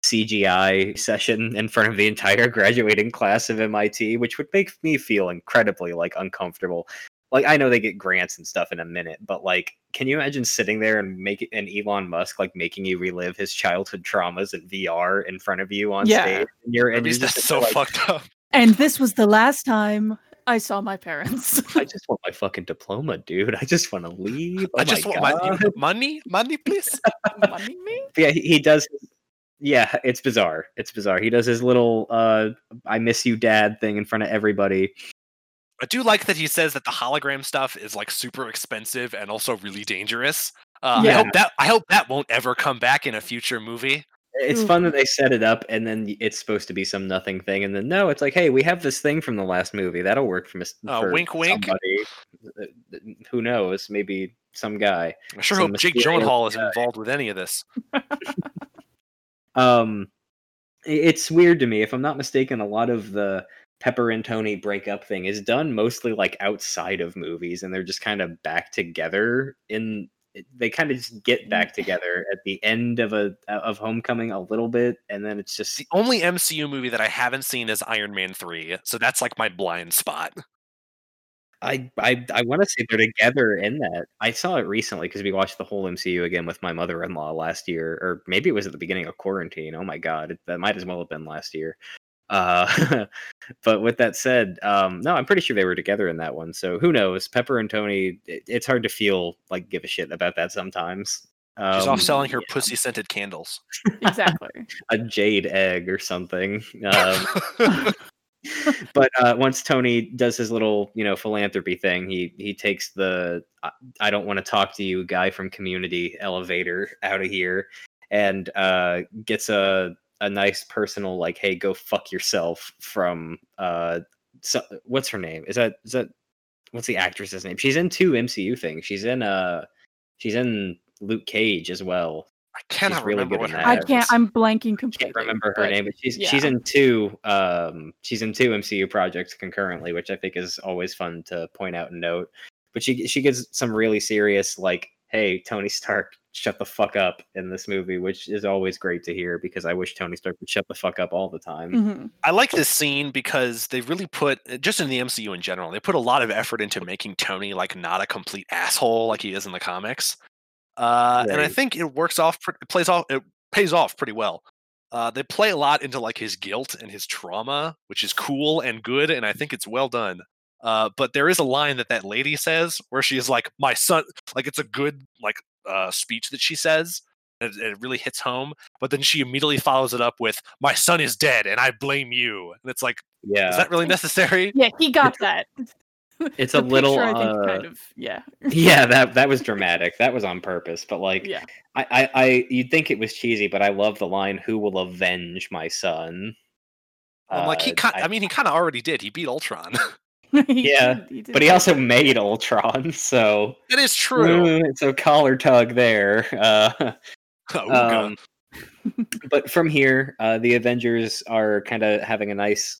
CGI session in front of the entire graduating class of MIT, which would make me feel incredibly like uncomfortable. Like, I know they get grants and stuff in a minute, but like, can you imagine sitting there and Elon Musk like making you relive his childhood traumas in VR in front of you on stage? And that's so like, fucked up. And this was the last time I saw my parents. I just want my fucking diploma, dude. I just want to leave. Oh, I just want my money, please. Money, me? Yeah, he does. Yeah, it's bizarre. He does his little "I miss you, Dad" thing in front of everybody. I do like that he says that the hologram stuff is like super expensive and also really dangerous. Yeah. I hope that won't ever come back in a future movie. It's fun that they set it up, and then it's supposed to be some nothing thing, and then no, it's like, hey, we have this thing from the last movie that'll work for wink, wink. Somebody. Who knows? Maybe some guy. I sure hope Jake Gyllenhaal is involved with any of this. It's weird to me. If I'm not mistaken, a lot of the Pepper and Tony breakup thing is done mostly like outside of movies, and they're just kind of back together in. They kind of just get back together at the end of Homecoming a little bit, and then it's just... The only MCU movie that I haven't seen is Iron Man 3, so that's like my blind spot. I want to say they're together in that. I saw it recently because we watched the whole MCU again with my mother-in-law last year, or maybe it was at the beginning of quarantine. Oh my god, that might as well have been last year. But with that said, no, I'm pretty sure they were together in that one. So who knows? Pepper and Tony, it's hard to feel like give a shit about that sometimes. She's off selling her pussy scented candles. Exactly. A jade egg or something. But once Tony does his little, philanthropy thing, he takes the I don't want to talk to you guy from Community elevator out of here, and gets a nice personal, like, hey, go fuck yourself from what's her name? Is that what's the actress's name? She's in 2 MCU things. She's in Luke Cage as well. I cannot remember what her name. I'm blanking completely. I can't remember her name, but she's in 2. She's in 2 MCU projects concurrently, which I think is always fun to point out and note. But she gets some really serious, like, hey, Tony Stark, shut the fuck up in this movie, which is always great to hear because I wish Tony Stark would shut the fuck up all the time. Mm-hmm. I like this scene because they really put, just in the MCU in general, they put a lot of effort into making Tony like not a complete asshole like he is in the comics. Right. And I think it pays off pretty well. They play a lot into like his guilt and his trauma, which is cool and good, and I think it's well done. But there is a line that lady says where she is like, my son, like it's a good like speech that she says, and it really hits home. But then she immediately follows it up with, my son is dead and I blame you. And it's like, yeah, is that really necessary? Yeah, he got that. It's a little, picture, I think, kind of, yeah. Yeah, that was dramatic. That was on purpose. But like, yeah. I you'd think it was cheesy, but I love the line, who will avenge my son? I'm like, he kind of already did. He beat Ultron. He did. But he also made Ultron, so that is true. It's a collar tug there. But from here, the Avengers are kind of having a nice.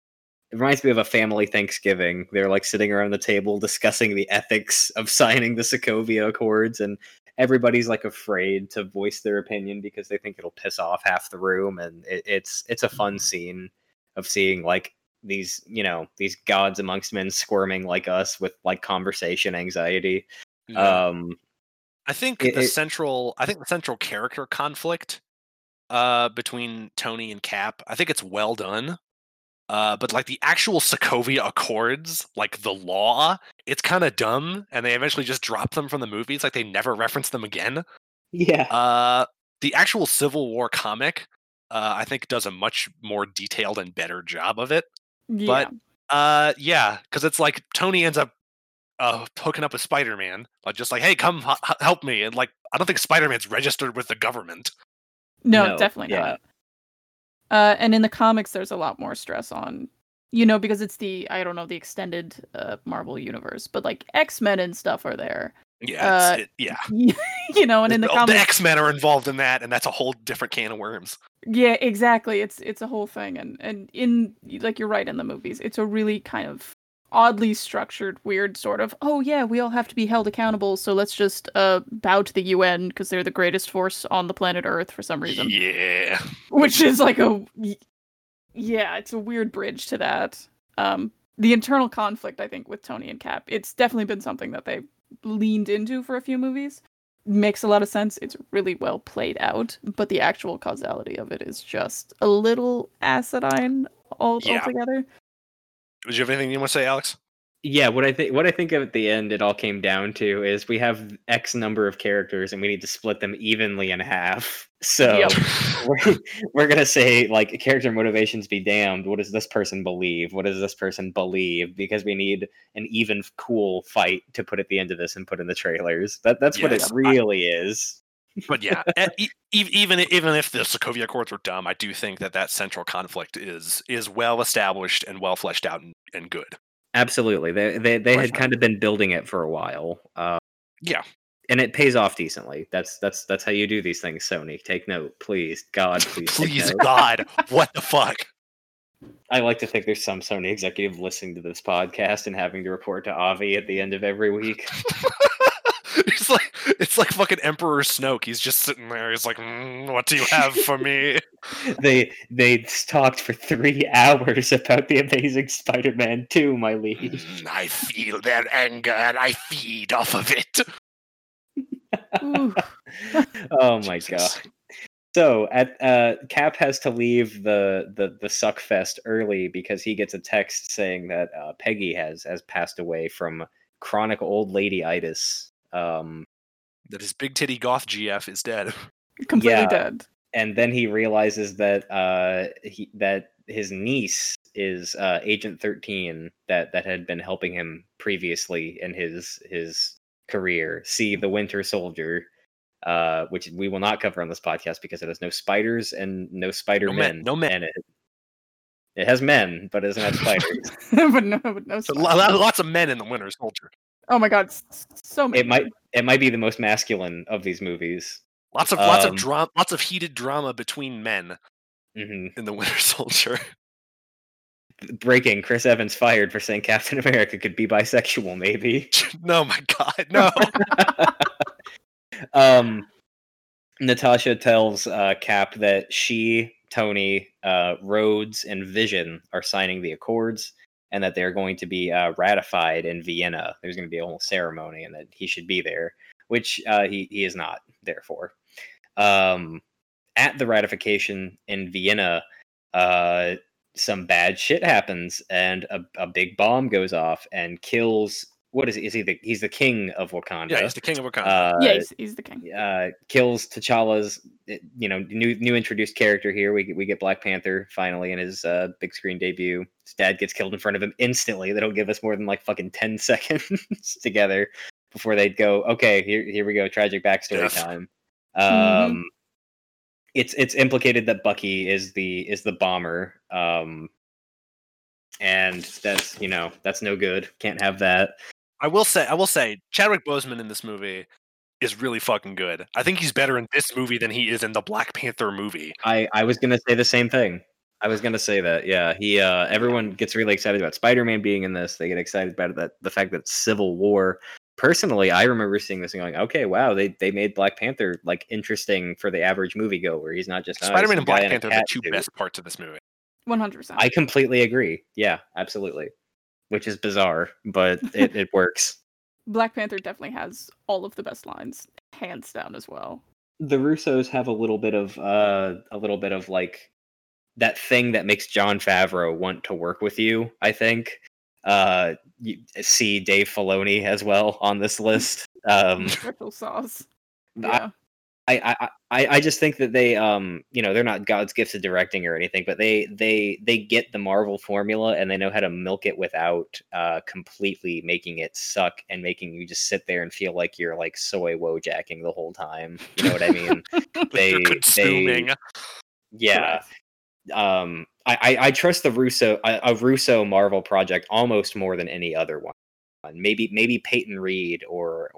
It reminds me of a family Thanksgiving. They're like sitting around the table discussing the ethics of signing the Sokovia Accords, and everybody's like afraid to voice their opinion because they think it'll piss off half the room. And it's a fun scene of seeing like. These, these gods amongst men squirming like us with like conversation anxiety. Yeah. I think the central character conflict between Tony and Cap, I think it's well done. But like the actual Sokovia Accords, like the law, it's kind of dumb, and they eventually just drop them from the movies. Like they never reference them again. Yeah. The actual Civil War comic, I think, does a much more detailed and better job of it. Yeah. But, because it's like Tony ends up hooking up with Spider-Man. Like, just like, hey, come help me. And, like, I don't think Spider-Man's registered with the government. No, definitely not. And in the comics, there's a lot more stress on, you know, because it's the extended Marvel universe. But like X-Men and stuff are there. Yeah. You know, and in the comics, the X-Men are involved in that, and that's a whole different can of worms. Yeah, exactly. It's a whole thing. And in, like, you're right, in the movies, it's a really kind of oddly structured, weird sort of, oh yeah, we all have to be held accountable, so let's just bow to the UN because they're the greatest force on the planet Earth for some reason. Yeah. Which is like it's a weird bridge to that. The internal conflict, I think, with Tony and Cap, it's definitely been something that they leaned into for a few movies. Makes a lot of sense. It's really well played out, but the actual causality of it is just a little acidine altogether. Did you have anything you want to say, Alex? Yeah, what I think of at the end, it all came down to is we have X number of characters and we need to split them evenly in half. So we're going to say, like, character motivations be damned. What does this person believe? What does this person believe? Because we need an even cool fight to put at the end of this and put in the trailers. That's what it really is. But yeah, even if the Sokovia Accords were dumb, I do think that central conflict is well established and well fleshed out and good. Absolutely, they had kind of been building it for a while. And it pays off decently. That's how you do these things, Sony. Take note, please, God, please. Please, God, what the fuck? I like to think there's some Sony executive listening to this podcast and having to report to Avi at the end of every week. It's like fucking Emperor Snoke. He's just sitting there. He's like, what do you have for me? They talked for 3 hours about The Amazing Spider-Man 2, my liege. I feel their anger and I feed off of it. Oh my God. So Cap has to leave the suck fest early because he gets a text saying that Peggy has passed away from chronic old lady-itis. That his big titty goth GF is dead. Completely dead. And then he realizes that that his niece is Agent 13 that had been helping him previously in his career. See the Winter Soldier, which we will not cover on this podcast because it has no spiders and no Spider-Men. No men. And it has men, but it doesn't have spiders. but no spiders. Lots of men in the Winter Soldier. Oh my God, so many. It might be the most masculine of these movies. Lots of drama, lots of heated drama between men in the Winter Soldier. Breaking: Chris Evans fired for saying Captain America could be bisexual. Maybe. No, my God, no. Natasha tells Cap that she, Tony, Rhodes, and Vision are signing the Accords, and that they're going to be ratified in Vienna. There's going to be a whole ceremony, and that he should be there, which he is not, therefore. At the ratification in Vienna, some bad shit happens, and a big bomb goes off and kills... What is he? He's the king of Wakanda. Yeah, he's the king of Wakanda. He's the king. Kills T'Challa's, new introduced character here. We get Black Panther finally in his big screen debut. His dad gets killed in front of him instantly. They don't give us more than like fucking 10 seconds together before they go, okay, here we go, tragic backstory time. It's implicated that Bucky is the bomber. And that's no good. Can't have that. I will say, Chadwick Boseman in this movie is really fucking good. I think he's better in this movie than he is in the Black Panther movie. I was going to say the same thing. I was going to say that, yeah. Everyone gets really excited about Spider-Man being in this. They get excited about the fact that it's Civil War. Personally, I remember seeing this and going, okay, wow, they made Black Panther like interesting for the average moviegoer. He's not just... Spider-Man and Black Panther are the two best parts of this movie. 100%. I completely agree. Yeah, absolutely. Which is bizarre, but it works. Black Panther definitely has all of the best lines, hands down, as well. The Russos have a little bit of like that thing that makes Jon Favreau want to work with you. I think you see Dave Filoni as well on this list. Special sauce. Yeah. I just think that they, you know, they're not God's gifts of directing or anything, but they get the Marvel formula and they know how to milk it without completely making it suck and making you just sit there and feel like you're like soy wojacking the whole time. You know what I mean? Yeah. I trust the Russo Marvel project almost more than any other one. Maybe Peyton Reed or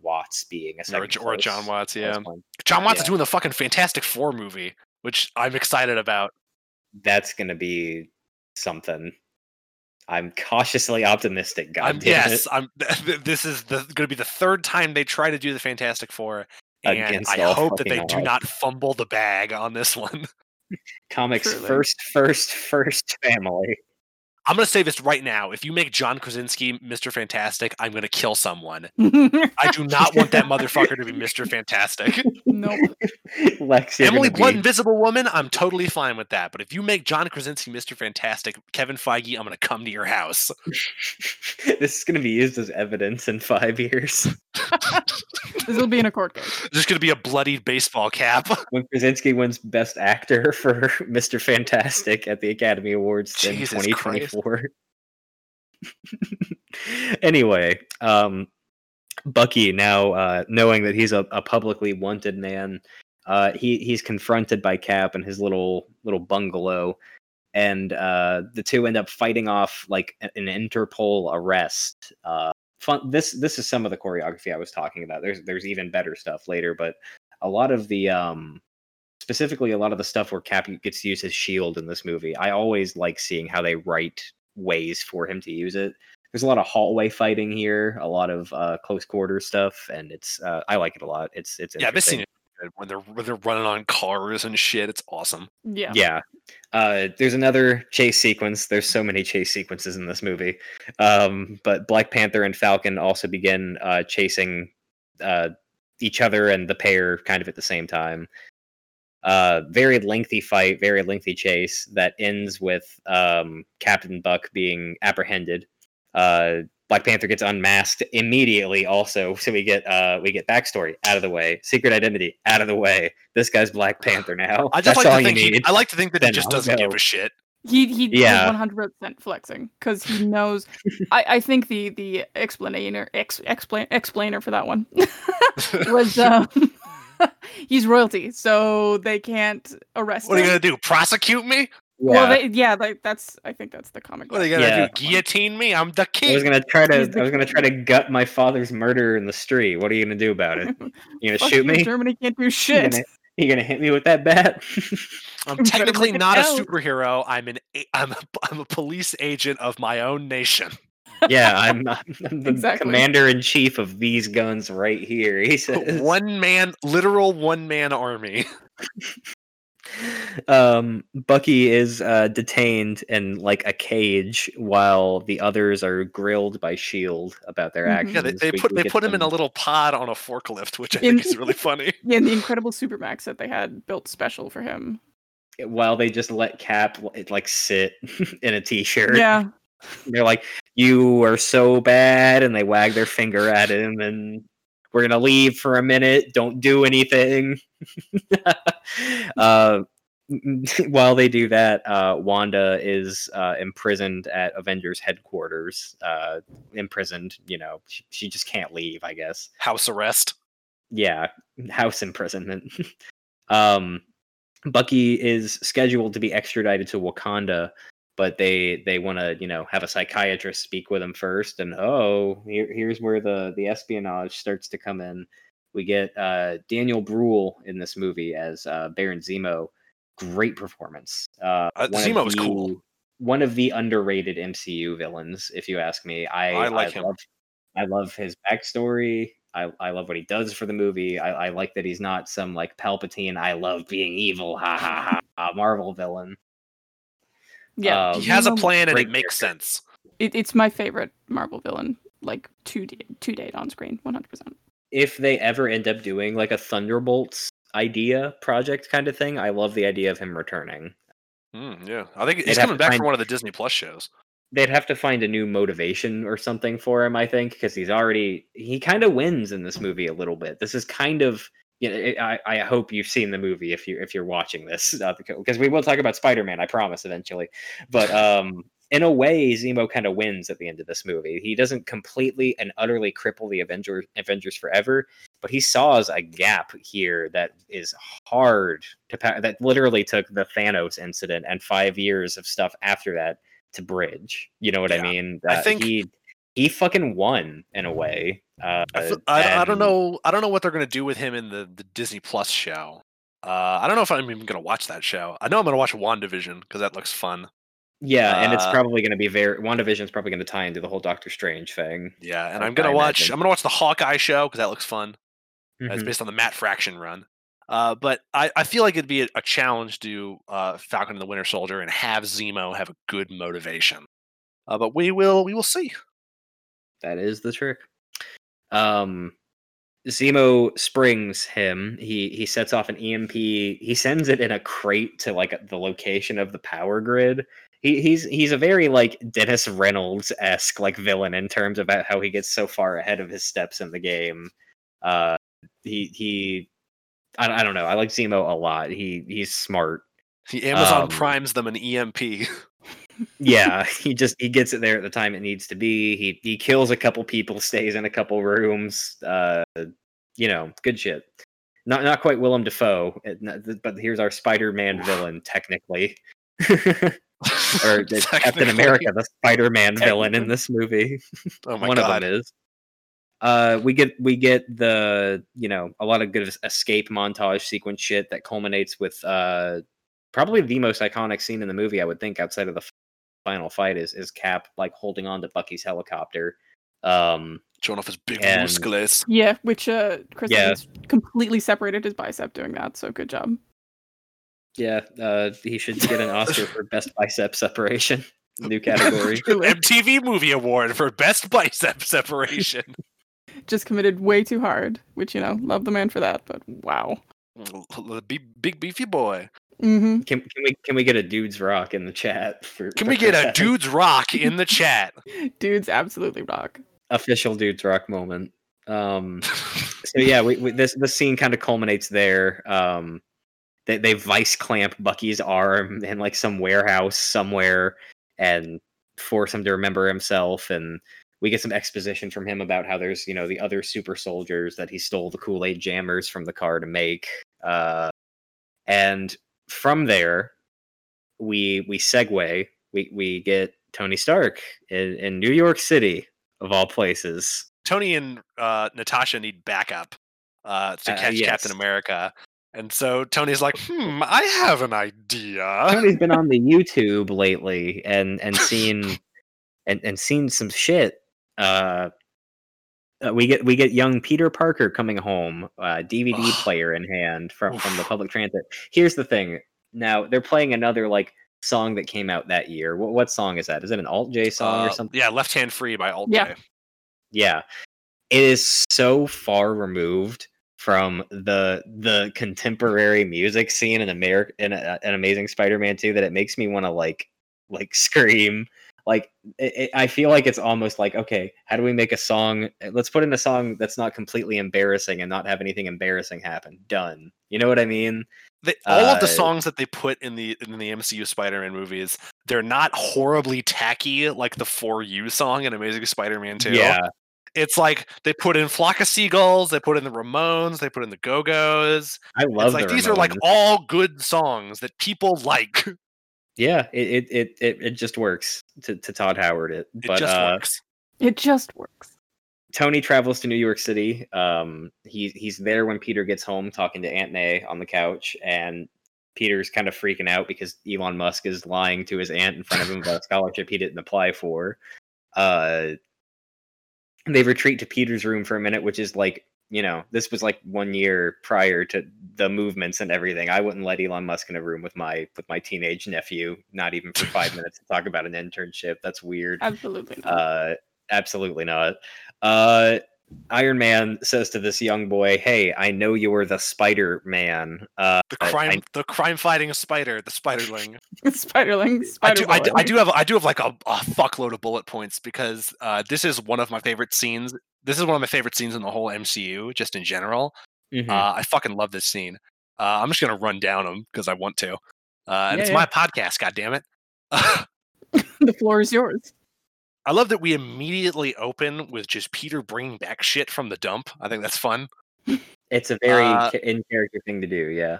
Watts being a second or John Watts, yeah. John Watts is doing the fucking Fantastic Four movie, which I'm excited about. That's gonna be something. I'm cautiously optimistic. This is gonna be the third time they try to do the Fantastic Four, and I hope that they do not fumble the bag on this one. Comics first family. I'm going to say this right now. If you make John Krasinski Mr. Fantastic, I'm going to kill someone. I do not want that motherfucker to be Mr. Fantastic. Nope. Lex, Emily Blunt, Invisible Woman, I'm totally fine with that. But if you make John Krasinski Mr. Fantastic, Kevin Feige, I'm going to come to your house. This is going to be used as evidence in 5 years. This will be in a court case. There's going to be a bloodied baseball cap. When Krasinski wins Best Actor for Mr. Fantastic at the Academy Awards in 2024. Anyway, Bucky now, knowing that he's a publicly wanted man, he's confronted by Cap and his little bungalow, and the two end up fighting off like an Interpol arrest. This is some of the choreography I was talking about. There's even better stuff later, but a lot of the specifically a lot of the stuff where Cap gets to use his shield in this movie, I always like seeing how they write ways for him to use it. There's a lot of hallway fighting here, a lot of close quarter stuff, and it's I like it a lot. It's yeah, I've seen it when they're running on cars and shit. It's awesome. Yeah. There's another chase sequence. There's so many chase sequences in this movie. But Black Panther and Falcon also begin chasing each other and the pair kind of at the same time. Very lengthy fight, very lengthy chase that ends with Captain Buck being apprehended. Black Panther gets unmasked immediately also, so we get backstory out of the way, secret identity out of the way. This guy's Black Panther now. I like to think that he just doesn't give a shit. He 100% flexing because he knows. I think the explainer for that one was he's royalty, so they can't arrest him. What are you going to do? Prosecute me? Yeah. Well, I think that's the comic. What are you going to do? Guillotine me? I'm the king. I was going to try to gut my father's murderer in the street. What are you going to do about it? You going to shoot me? Germany can't do shit. You going to hit me with that bat? I'm technically not a superhero. I'm a police agent of my own nation. Yeah, I'm the commander-in-chief of these guns right here, he says. One-man army. Bucky is detained in, like, a cage while the others are grilled by S.H.I.E.L.D. about their actions. Yeah, they put him in a little pod on a forklift, which I think is really funny. Yeah, the incredible Supermax that they had built special for him. While they just let Cap, like, sit in a t-shirt. Yeah. They're like, you are so bad, and they wag their finger at him, and we're gonna leave for a minute, don't do anything. While they do that, Wanda is imprisoned at Avengers headquarters. Imprisoned, you know, she just can't leave, I guess. House arrest. Yeah, house imprisonment. Bucky is scheduled to be extradited to Wakanda, but they want to, you know, have a psychiatrist speak with him first. And here's where the espionage starts to come in. We get Daniel Bruhl in this movie as Baron Zemo. Great performance. Zemo was cool. One of the underrated MCU villains, if you ask me. I like him. I love his backstory. I love what he does for the movie. I like that he's not some like Palpatine, I love being evil, ha ha ha, Marvel villain. Yeah, he has a plan and it makes sense. It's my favorite Marvel villain, like to date on screen, 100%. If they ever end up doing like a Thunderbolts idea project kind of thing, I love the idea of him returning. Yeah, I think he's coming back for one of the Disney Plus shows. They'd have to find a new motivation or something for him, I think, because he kind of wins in this movie a little bit. This is kind of I hope you've seen the movie if you're watching this, because we will talk about Spider-Man, I promise, eventually. But in a way, Zemo kind of wins at the end of this movie. He doesn't completely and utterly cripple the Avengers forever, but he saws a gap here that is hard to pass, that literally took the Thanos incident and 5 years of stuff after that to bridge. You know what I mean? I think he fucking won in a way. I don't know what they're gonna do with him in the Disney Plus show. I don't know if I'm even gonna watch that show. I know I'm gonna watch WandaVision because that looks fun. Yeah, and it's probably gonna be WandaVision's probably gonna tie into the whole Doctor Strange thing. Yeah, and I'm gonna watch the Hawkeye show because that looks fun. Mm-hmm. It's based on the Matt Fraction run. But I feel like it'd be a challenge to Falcon and the Winter Soldier and have Zemo have a good motivation. But we will see. That is the trick. Zemo springs him. He sets off an EMP. He sends it in a crate to like the location of the power grid. He's a very like Dennis Reynolds-esque like villain in terms of how he gets so far ahead of his steps in the game. I don't know. I like Zemo a lot. He's smart. He Amazon primes them an EMP. Yeah, he gets it there at the time it needs to be. He kills a couple people, stays in a couple rooms. Good shit. Not quite Willem Dafoe, but here's our Spider-Man villain technically, or Captain America, the Spider-Man villain in this movie. Oh my God. One of them is. We get the a lot of good escape montage sequence shit that culminates with probably the most iconic scene in the movie, I would think, outside of the final fight, is Cap like holding on to Bucky's helicopter, showing off his big muscles. Yeah, which Chris completely separated his bicep doing that. So good job. Yeah, he should get an Oscar for best bicep separation. New category. MTV Movie Award for best bicep separation. Just committed way too hard, which love the man for that. But wow, big beefy boy. Mm-hmm. Can we get a dude's rock in the chat? A dude's rock in the chat? Dudes absolutely rock. Official dude's rock moment. So yeah, this scene kind of culminates there. They vice clamp Bucky's arm in like some warehouse somewhere and force him to remember himself. And we get some exposition from him about how there's the other super soldiers that he stole the Kool-Aid jammers from the car to make. And from there, we segue. We get Tony Stark in New York City, of all places. Tony and Natasha need backup to catch Captain America, and so Tony's like, I have an idea. Tony's been on the YouTube lately and seen and seen some shit. We get young Peter Parker coming home, DVD player in hand from the public transit. Here's the thing. Now they're playing another like song that came out that year. What song is that? Is it an Alt J song or something? Yeah, Left Hand Free by Alt J. Yeah, it is so far removed from the contemporary music scene in America in an Amazing Spider-Man 2 that it makes me want to like scream. Like, I feel like it's almost like, okay, how do we make a song? Let's put in a song that's not completely embarrassing and not have anything embarrassing happen. Done. You know what I mean? All of the songs that they put in the MCU Spider-Man movies, they're not horribly tacky like the For You song in Amazing Spider-Man 2. Yeah. It's like they put in Flock of Seagulls, they put in the Ramones, they put in the Go-Go's. I love it's like the Ramones. These are like all good songs that people like. Yeah, it just works to Todd Howard. It just works. Tony travels to New York City. He's there when Peter gets home, talking to Aunt May on the couch, and Peter's kind of freaking out because Elon Musk is lying to his aunt in front of him about a scholarship he didn't apply for. They retreat to Peter's room for a minute, which is like, this was like 1 year prior to the movements and everything. I wouldn't let Elon Musk in a room with my teenage nephew, not even for 5 minutes, to talk about an internship. That's weird. Absolutely not. Absolutely not. Iron Man says to this young boy, "Hey, I know you're the Spider-Man. The crime-fighting spider, the Spiderling." Spiderling. I do have like a fuckload of bullet points because this is one of my favorite scenes. This is one of my favorite scenes in the whole MCU, just in general. Mm-hmm. I fucking love this scene. I'm just going to run down them because I want to. It's my podcast, goddammit. The floor is yours. I love that we immediately open with just Peter bringing back shit from the dump. I think that's fun. It's a very in-character thing to do, yeah.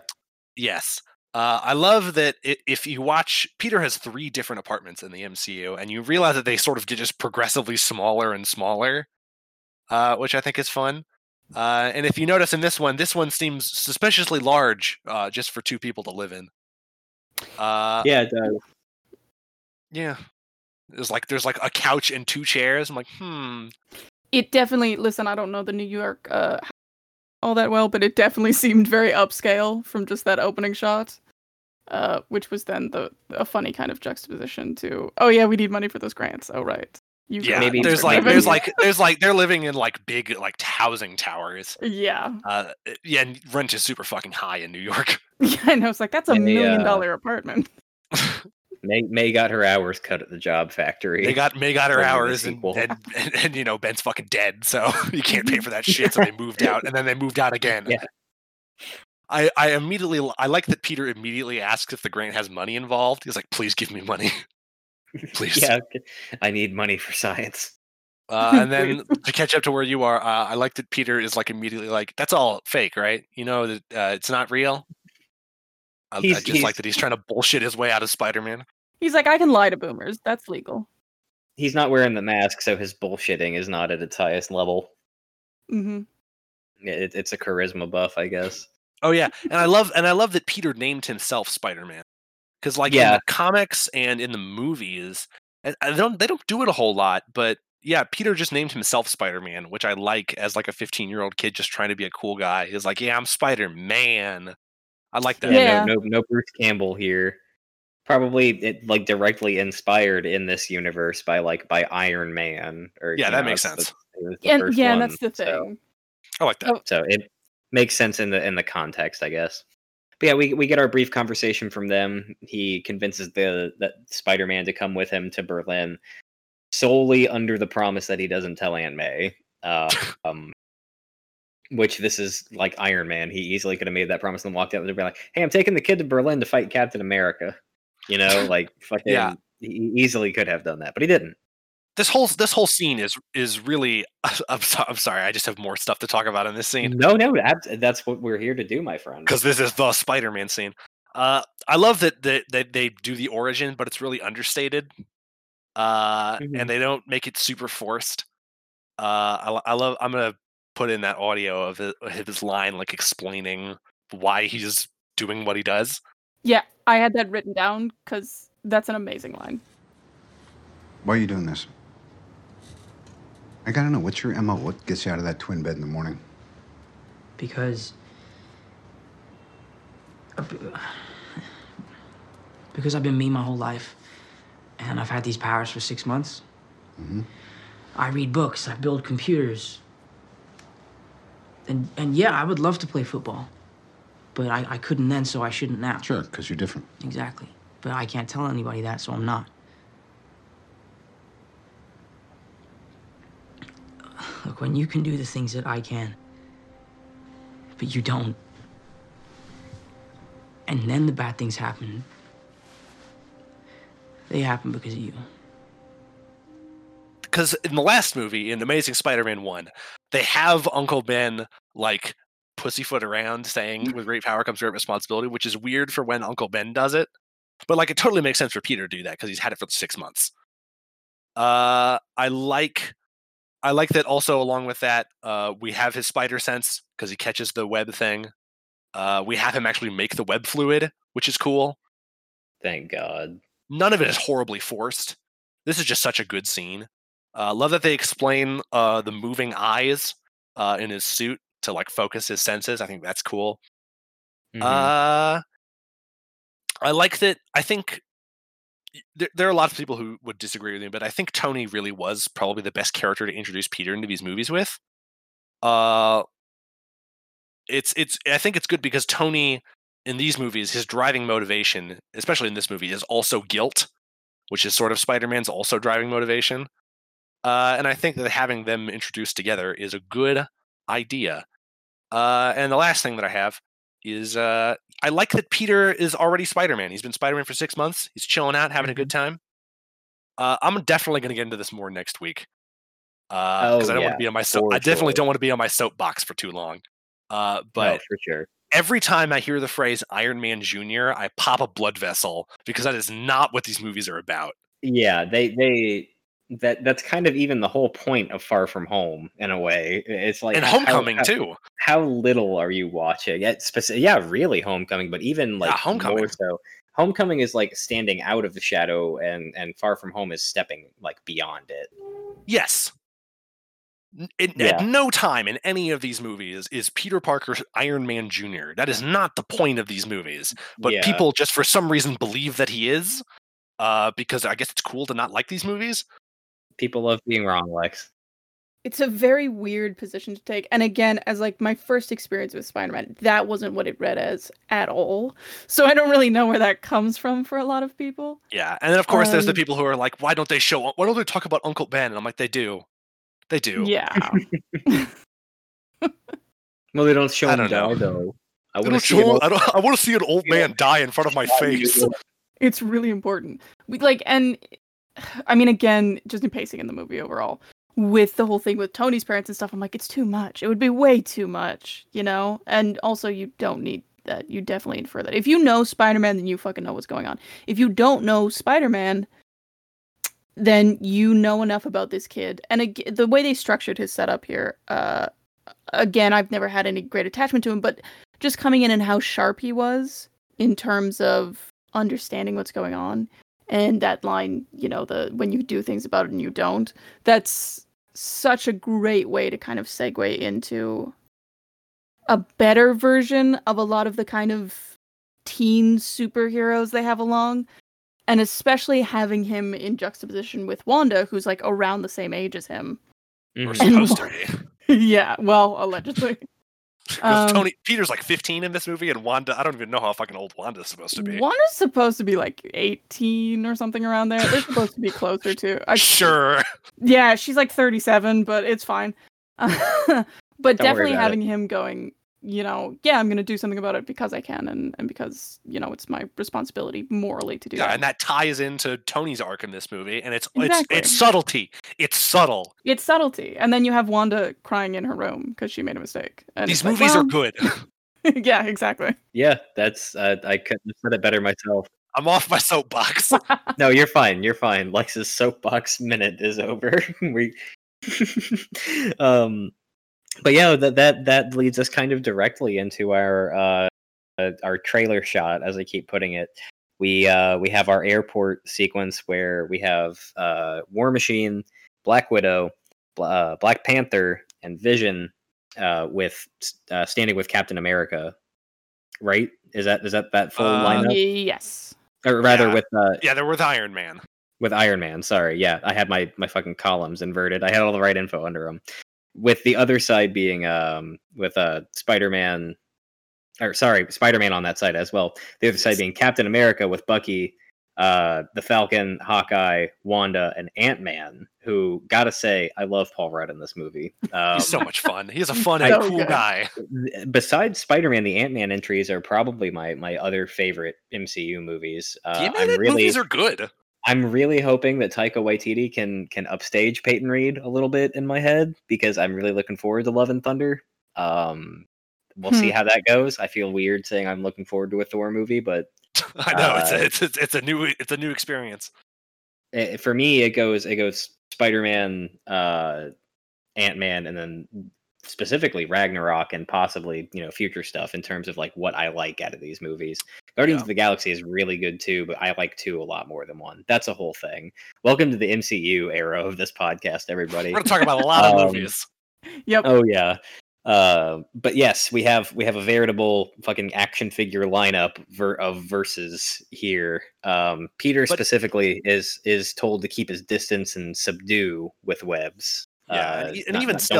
Yes. I love that if you watch, Peter has 3 different apartments in the MCU, and you realize that they sort of get just progressively smaller and smaller, which I think is fun. And if you notice in this one seems suspiciously large just for 2 people to live in. Yeah, it does. Yeah. There's like a couch and 2 chairs. I'm like, It definitely, listen, I don't know the New York all that well, but it definitely seemed very upscale from just that opening shot, which was then a funny kind of juxtaposition to, oh yeah, we need money for those grants. Oh right. Maybe there's like they're living in like big like housing towers. Yeah. Yeah, and rent is super fucking high in New York. Yeah, and I was like, that's a $1 million apartment. May got her hours cut at the job factory. May got her hours, and you know Ben's fucking dead, so you can't pay for that shit. So they moved out, and then they moved out again. Yeah. I like that Peter immediately asks if the grant has money involved. He's like, "Please give me money, please." Yeah, I need money for science. And then to catch up to where you are, I like that Peter is like immediately like, "That's all fake, right? You know that it's not real." I like that he's trying to bullshit his way out of Spider-Man. He's like, I can lie to boomers. That's legal. He's not wearing the mask, so his bullshitting is not at its highest level. Mm-hmm. It's a charisma buff, I guess. Oh yeah, and I love that Peter named himself Spider-Man because, like, in the comics and in the movies, they don't do it a whole lot. But yeah, Peter just named himself Spider-Man, which I like as like a 15-year-old kid just trying to be a cool guy. He's like, yeah, I'm Spider-Man. I like that. Yeah. No Bruce Campbell here. Probably directly inspired in this universe by Iron Man. Or, yeah, that makes sense. And that's the thing. So, I like that. So it makes sense in the context, I guess. But yeah, we get our brief conversation from them. He convinces that Spider-Man to come with him to Berlin solely under the promise that he doesn't tell Aunt May. Which this is like Iron Man. He easily could have made that promise and walked out and be like, hey, I'm taking the kid to Berlin to fight Captain America. You know, like fucking he easily could have done that, but he didn't. This whole scene is really, I'm sorry. I just have more stuff to talk about in this scene. No, that's what we're here to do, my friend. Because this is the Spider-Man scene. I love that they do the origin, but it's really understated. And they don't make it super forced. I'm going to put in that audio of his line, like explaining why he's doing what he does. Yeah, I had that written down because that's an amazing line. Why are you doing this? I gotta know, what's your MO? What gets you out of that twin bed in the morning? Because I've been me my whole life, and I've had these powers for 6 months. Mm-hmm. I read books, I build computers. And yeah, I would love to play football, but I couldn't then, so I shouldn't now. Sure, because you're different. Exactly. But I can't tell anybody that, so I'm not. Look, when you can do the things that I can, but you don't, and then the bad things happen, they happen because of you. Because in the last movie, in Amazing Spider-Man 1, they have Uncle Ben like pussyfoot around saying with great power comes great responsibility, which is weird for when Uncle Ben does it. But like it totally makes sense for Peter to do that because he's had it for 6 months. I like that also along with that, we have his spider sense because he catches the web thing. We have him actually make the web fluid, which is cool. Thank God. None of it is horribly forced. This is just such a good scene. Love that they explain the moving eyes in his suit to like focus his senses. I think that's cool. Mm-hmm. I like that. I think there are a lot of people who would disagree with me, but I think Tony really was probably the best character to introduce Peter into these movies with. I think it's good because Tony in these movies, his driving motivation, especially in this movie, is also guilt, which is sort of Spider-Man's also driving motivation. And I think that having them introduced together is a good idea. And the last thing that I have is I like that Peter is already Spider-Man. He's been Spider-Man for 6 months. He's chilling out, having a good time. I'm definitely going to get into this more next week. Because I don't want to be on my soap. I definitely don't want to be on my soapbox for too long. But no, for sure. Every time I hear the phrase Iron Man Jr., I pop a blood vessel, because that is not what these movies are about. Yeah, that's kind of even the whole point of Far From Home, in a way. It's like, and Homecoming too. How little are you watching? Really Homecoming, but even like Homecoming. More so. Homecoming is like standing out of the shadow, and Far From Home is stepping like beyond it. Yes. At no time in any of these movies is Peter Parker Iron Man Jr. That is not the point of these movies. But people just for some reason believe that he is, because I guess it's cool to not like these movies. People love being wrong, Lex. It's a very weird position to take. And again, as like my first experience with Spider-Man, that wasn't what it read as at all. So I don't really know where that comes from for a lot of people. Yeah. And then of course there's the people who are like, why don't they talk about Uncle Ben? And I'm like, they do. They do. Yeah. Well, they don't show him die, though. I want to see an old man die in front of my face. It's really important. Again, just in pacing in the movie overall, with the whole thing with Tony's parents and stuff, I'm like, it's too much. It would be way too much, you know? And also, you don't need that. You definitely infer that. If you know Spider-Man, then you fucking know what's going on. If you don't know Spider-Man, then you know enough about this kid. And the way they structured his setup here, again, I've never had any great attachment to him, but just coming in and how sharp he was in terms of understanding what's going on, and that line, you know, when you do things about it and you don't, that's such a great way to kind of segue into a better version of a lot of the kind of teen superheroes they have along. And especially having him in juxtaposition with Wanda, who's like around the same age as him. We're supposed to be. Yeah, well, allegedly. Peter's like 15 in this movie, and Wanda, I don't even know how fucking old Wanda's supposed to be. Wanda's supposed to be like 18 or something around there. They're supposed to be closer to. Sure. Yeah, she's like 37, but it's fine. But don't definitely having him going, you know, yeah, I'm going to do something about it because I can, and because, you know, it's my responsibility morally to do that. And that ties into Tony's arc in this movie, and it's subtlety. It's subtle. It's subtlety. And then you have Wanda crying in her room because she made a mistake. And these movies are good. Yeah, exactly. Yeah, that's, I couldn't have said it better myself. I'm off my soapbox. No, you're fine. You're fine. Lex's soapbox minute is over. But yeah, that leads us kind of directly into our trailer shot, as I keep putting it. We have our airport sequence where we have War Machine, Black Widow, Black Panther, and Vision with standing with Captain America. Right? Is that full lineup? Yes. Or rather, they're with Iron Man. With Iron Man, sorry. Yeah, I had my fucking columns inverted. I had all the right info under them. With the other side being Spider-Man on that side as well. The other side being Captain America with Bucky, the Falcon, Hawkeye, Wanda, and Ant-Man, who, gotta say, I love Paul Rudd in this movie. He's so much fun. He's a fun and cool guy. Besides Spider-Man, the Ant-Man entries are probably my other favorite MCU movies. Movies are good. I'm really hoping that Taika Waititi can upstage Peyton Reed a little bit in my head, because I'm really looking forward to Love and Thunder. We'll see how that goes. I feel weird saying I'm looking forward to a Thor movie, but I know it's a new experience. For me, it goes Spider-Man, Ant-Man, and then specifically Ragnarok, and possibly, you know, future stuff in terms of like what I like out of these movies. Guardians of the Galaxy is really good too, but I like two a lot more than one. That's a whole thing. Welcome to the MCU era of this podcast, everybody. We're talking about a lot of movies. Yep. Oh yeah. But yes, we have a veritable fucking action figure lineup of verses here. Peter specifically is told to keep his distance and subdue with webs. There's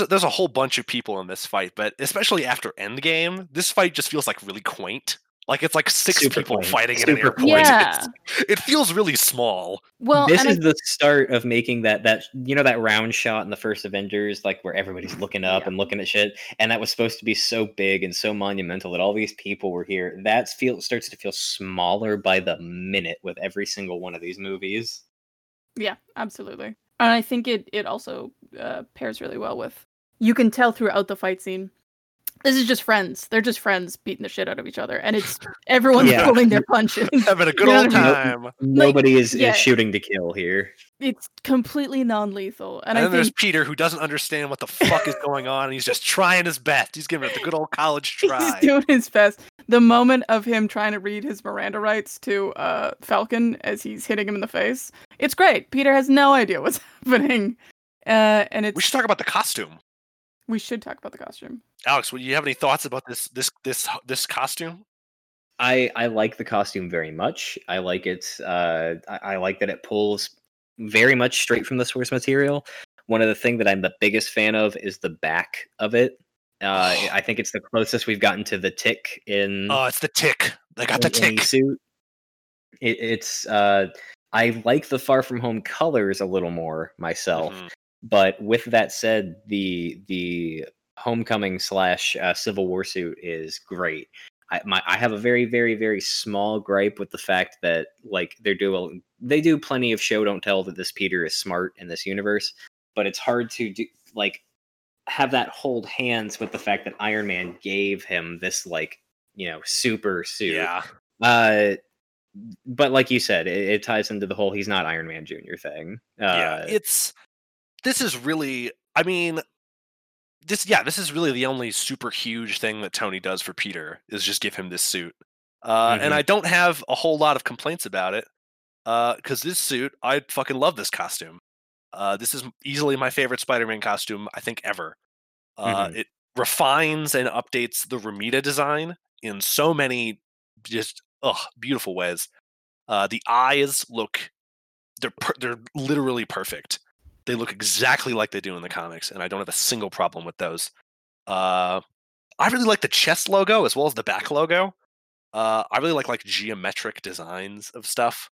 a whole bunch of people in this fight, but especially after Endgame, this fight just feels like really quaint Like, it's like six people fighting at an airport. Yeah. It feels really small. Well, this is the start of making that you know, that round shot in the first Avengers, like where everybody's looking up and looking at shit, and that was supposed to be so big and so monumental that all these people were here. That starts to feel smaller by the minute with every single one of these movies. Yeah, absolutely. And I think it also pairs really well with, you can tell throughout the fight scene, this is just friends. They're just friends beating the shit out of each other. And it's everyone's pulling their punches. Having a good old time. Nobody is shooting to kill here. It's completely non-lethal. And then there's Peter, who doesn't understand what the fuck is going on. And he's just trying his best. He's giving it the good old college try. He's doing his best. The moment of him trying to read his Miranda rights to Falcon as he's hitting him in the face. It's great. Peter has no idea what's happening. We should talk about the costume. We should talk about the costume. Alex, do you have any thoughts about this costume? I like the costume very much. I like it. I like that it pulls very much straight from the source material. One of the things that I'm the biggest fan of is the back of it. I think it's the closest we've gotten to the Tick in. Oh, it's the Tick. They got the Tick suit. It's. I like the Far From Home colors a little more myself. Mm-hmm. But with that said, the Homecoming / Civil War suit is great. I have a very, very, very small gripe with the fact that, like, they do plenty of show don't tell that this Peter is smart in this universe, but it's hard to do, like, have that hold hands with the fact that Iron Man gave him this, like, you know, super suit. Yeah. But like you said, it ties into the whole he's not Iron Man Jr. thing. This is really, I mean, this is really the only super huge thing that Tony does for Peter is just give him this suit. And I don't have a whole lot of complaints about it because this suit, I fucking love this costume. This is easily my favorite Spider-Man costume, I think, ever. It refines and updates the Romita design in so many just beautiful ways. The eyes look, they're literally perfect. They look exactly like they do in the comics, and I don't have a single problem with those. I really like the chest logo as well as the back logo. I really like geometric designs of stuff.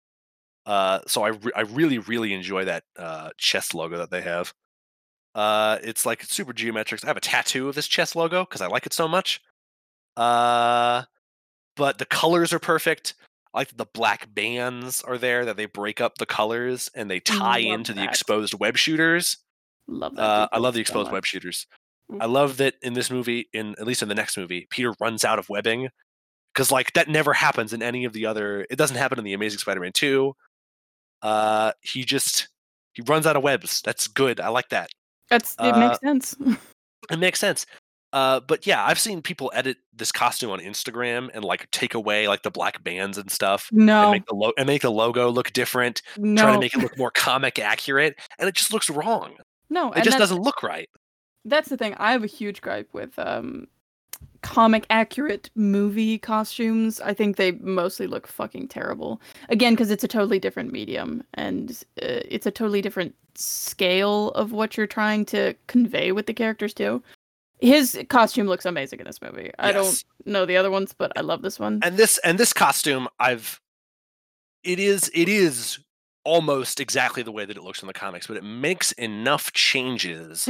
So I really, really enjoy that chest logo that they have. It's like super geometric. I have a tattoo of this chest logo because I like it so much. But the colors are perfect. I like that the black bands are there, that they break up the colors and they tie into the exposed web shooters. Love that. I love the exposed web shooters. I love that in this movie, at least in the next movie, Peter runs out of webbing because, like, that never happens in any of the other. It doesn't happen in The Amazing Spider-Man 2. He runs out of webs. That's good. I like that. It makes sense. It makes sense. But yeah, I've seen people edit this costume on Instagram and, like, take away, like, the black bands and stuff. No. And make the logo look different. No. Trying to make it look more comic accurate, and it just looks wrong. No, it just doesn't look right. That's the thing. I have a huge gripe with comic accurate movie costumes. I think they mostly look fucking terrible. Again, because it's a totally different medium and it's a totally different scale of what you're trying to convey with the characters too. His costume looks amazing in this movie. Yes. I don't know the other ones, but I love this one. And this costume, it is almost exactly the way that it looks in the comics, but it makes enough changes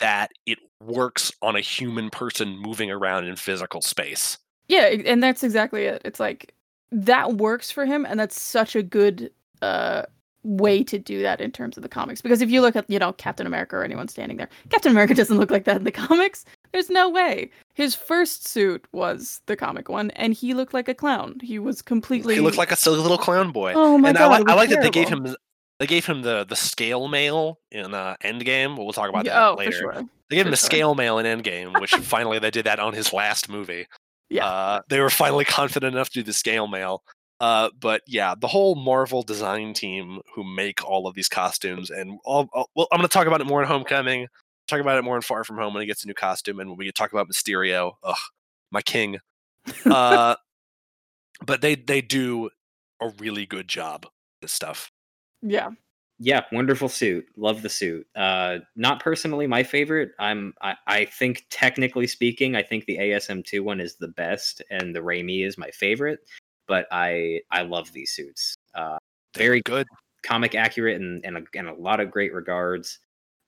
that it works on a human person moving around in physical space. Yeah, and that's exactly it. It's like that works for him, and that's such a good way to do that in terms of the comics, because if you look at, you know, Captain America or anyone standing there, Captain America doesn't look like that in the comics. There's no way. His first suit was the comic one, and he looked like a clown. He looked like a silly little clown boy. Oh my god! And I like that they gave him the scale mail in Endgame. We'll talk about that later. For sure. They gave him the scale mail in Endgame, which finally they did that on his last movie. Yeah, they were finally confident enough to do the scale mail. But yeah, the whole Marvel design team who make all of these costumes, and well, I'm going to talk about it more in Homecoming, talk about it more in Far From Home when he gets a new costume, and when we talk about Mysterio, my king. But they do a really good job with this stuff. Yeah. Yeah, wonderful suit. Love the suit. Not personally my favorite. I think technically speaking, I think the ASM2 one is the best, and the Raimi is my favorite. But I love these suits. Very good, comic accurate, and a lot of great regards.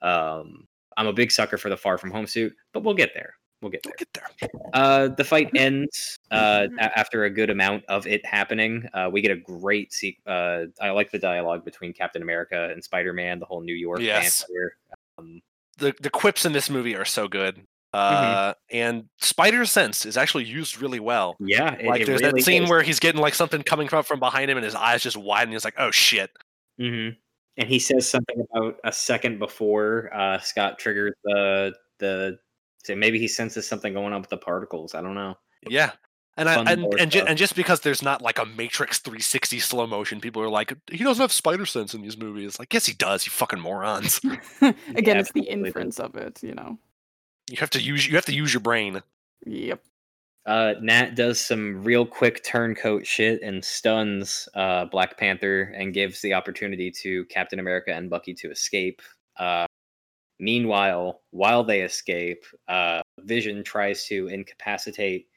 I'm a big sucker for the Far From Home suit, but we'll get there. We'll get there. The fight ends after a good amount of it happening. We get a great I like the dialogue between Captain America and Spider-Man, the whole New York banter. The quips in this movie are so good. And Spider Sense is actually used really well. Yeah. There's that scene where he's getting like something coming from behind him and his eyes just widen. He's like, oh shit. Mm-hmm. And he says something about a second before Scott triggers the so maybe he senses something going on with the particles. I don't know. Yeah. And just because there's not like a Matrix 360 slow motion, people are like, he doesn't have spider sense in these movies. Like, yes, he does. You fucking morons. Again, it's the inference of it, you know. You have to use your brain. Yep. Nat does some real quick turncoat shit and stuns Black Panther and gives the opportunity to Captain America and Bucky to escape. Meanwhile, while they escape, Vision tries to incapacitate.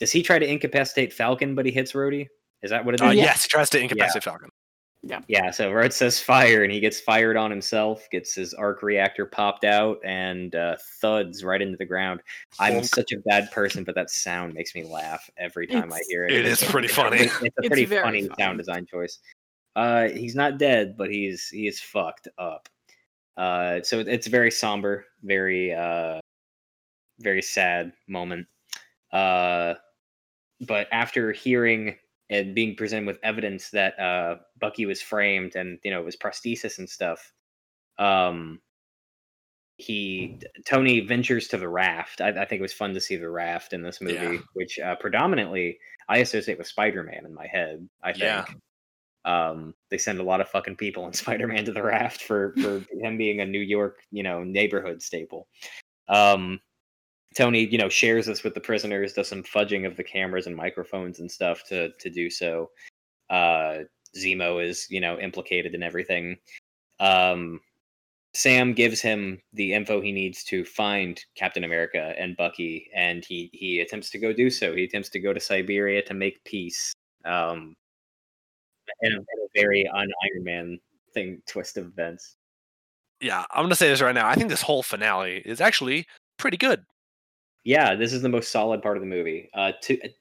Does he try to incapacitate Falcon, but he hits Rhodey? Is that what it is? Yes, he tries to incapacitate Falcon. Yeah, so Rhodey says fire, and he gets fired on himself, gets his arc reactor popped out, and thuds right into the ground. I'm such a bad person, but that sound makes me laugh every time I hear it. It is pretty funny. It's a pretty funny sound design choice. He's not dead, but he is fucked up. So it's very somber, very very sad moment. But after hearing and being presented with evidence that Bucky was framed and, you know, it was prosthesis and stuff, Tony ventures to the raft. I think it was fun to see the raft in this movie, which predominantly I associate with Spider-Man in my head, I think. Yeah. They send a lot of fucking people in Spider-Man to the raft for him being a New York, you know, neighborhood staple. Tony, you know, shares this with the prisoners, does some fudging of the cameras and microphones and stuff to do so. Zemo is, you know, implicated in everything. Sam gives him the info he needs to find Captain America and Bucky, and he attempts to go do so. He attempts to go to Siberia to make peace. In a very un-Iron Man thing twist of events. Yeah, I'm going to say this right now. I think this whole finale is actually pretty good. Yeah, this is the most solid part of the movie.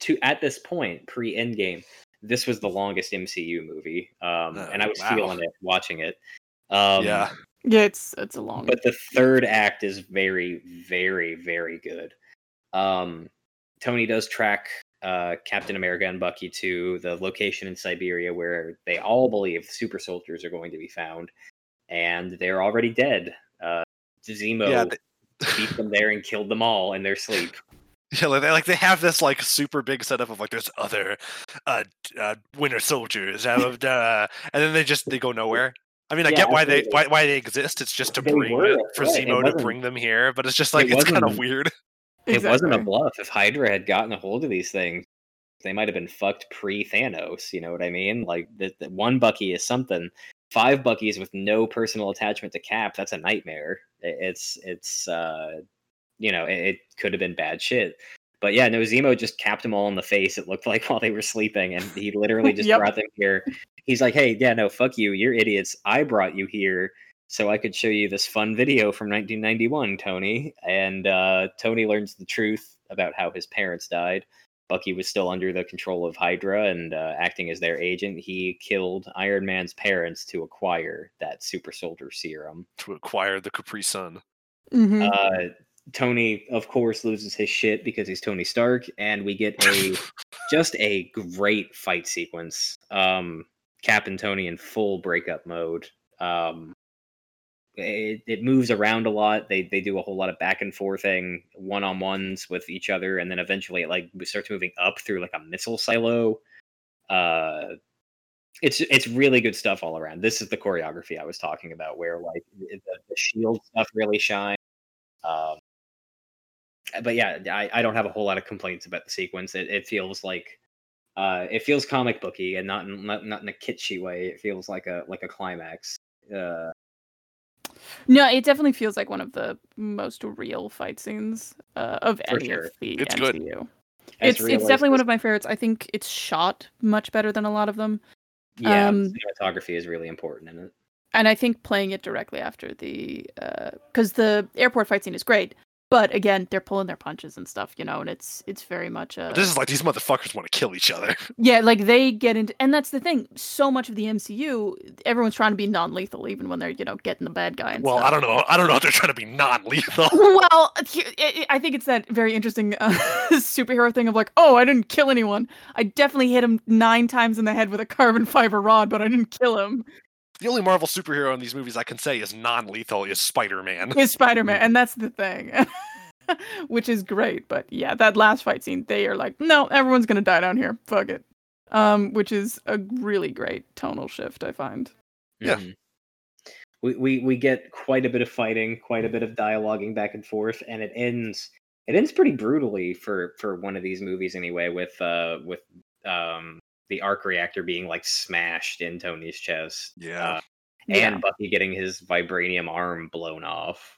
To at this point, pre-Endgame, this was the longest MCU movie, and I was feeling it watching it. Yeah, it's a long. But the third act is very, very, very good. Tony does track Captain America and Bucky to the location in Siberia where they all believe super soldiers are going to be found, and they're already dead. Zemo beat them there and killed them all in their sleep. Yeah, they have this like super big setup of like there's other Winter Soldiers, and then they go nowhere. I mean, I get why they exist. It's just Zemo to bring them here, but it's just like it's kind of weird. Exactly. It wasn't a bluff. If Hydra had gotten a hold of these things, they might have been fucked pre-Thanos. You know what I mean? Like, the one Bucky is something. 5 Buckies with no personal attachment to Cap, that's a nightmare. It could have been bad shit. But yeah, no, Zemo just capped them all in the face, it looked like, while they were sleeping. And he literally just brought them here. He's like, hey, yeah, no, fuck you. You're idiots. I brought you here so I could show you this fun video from 1991, Tony. And Tony learns the truth about how his parents died. Bucky was still under the control of Hydra, and acting as their agent, he killed Iron Man's parents to acquire that super soldier serum. To acquire the Capri Sun. Mm-hmm. Tony, of course, loses his shit because he's Tony Stark, and we get just a great fight sequence. Cap and Tony in full breakup mode. It moves around a lot. They do a whole lot of back and forthing, one-on-ones with each other, and then eventually it like starts moving up through like a missile silo. It's really good stuff all around. This is the choreography I was talking about, where like the shield stuff really shines. But yeah, I don't have a whole lot of complaints about the sequence. It feels like it feels comic booky, and not in a kitschy way. It feels like a climax. No, it definitely feels like one of the most real fight scenes of any of the MCU. Good. It's definitely one of my favorites. I think it's shot much better than a lot of them. Yeah, cinematography is really important in it. And I think playing it directly after the... Because the airport fight scene is great, but again, they're pulling their punches and stuff, you know, and it's very much a... This is like, these motherfuckers want to kill each other. Yeah, like, they get into... And that's the thing. So much of the MCU, everyone's trying to be non-lethal, even when they're, you know, getting the bad guy and well, stuff. I don't know if they're trying to be non-lethal. Well, I think it's that very interesting superhero thing of like, oh, I didn't kill anyone. I definitely hit him 9 times in the head with a carbon fiber rod, but I didn't kill him. The only Marvel superhero in these movies I can say is non-lethal is Spider-Man. And that's the thing. Which is great, but yeah, that last fight scene, they are like, no, everyone's gonna die down here. Fuck it. Which is a really great tonal shift, I find. Yeah. Mm-hmm. We get quite a bit of fighting, quite a bit of dialoguing back and forth, and it ends pretty brutally for one of these movies anyway, with the arc reactor being like smashed in Tony's chest. And Bucky getting his vibranium arm blown off.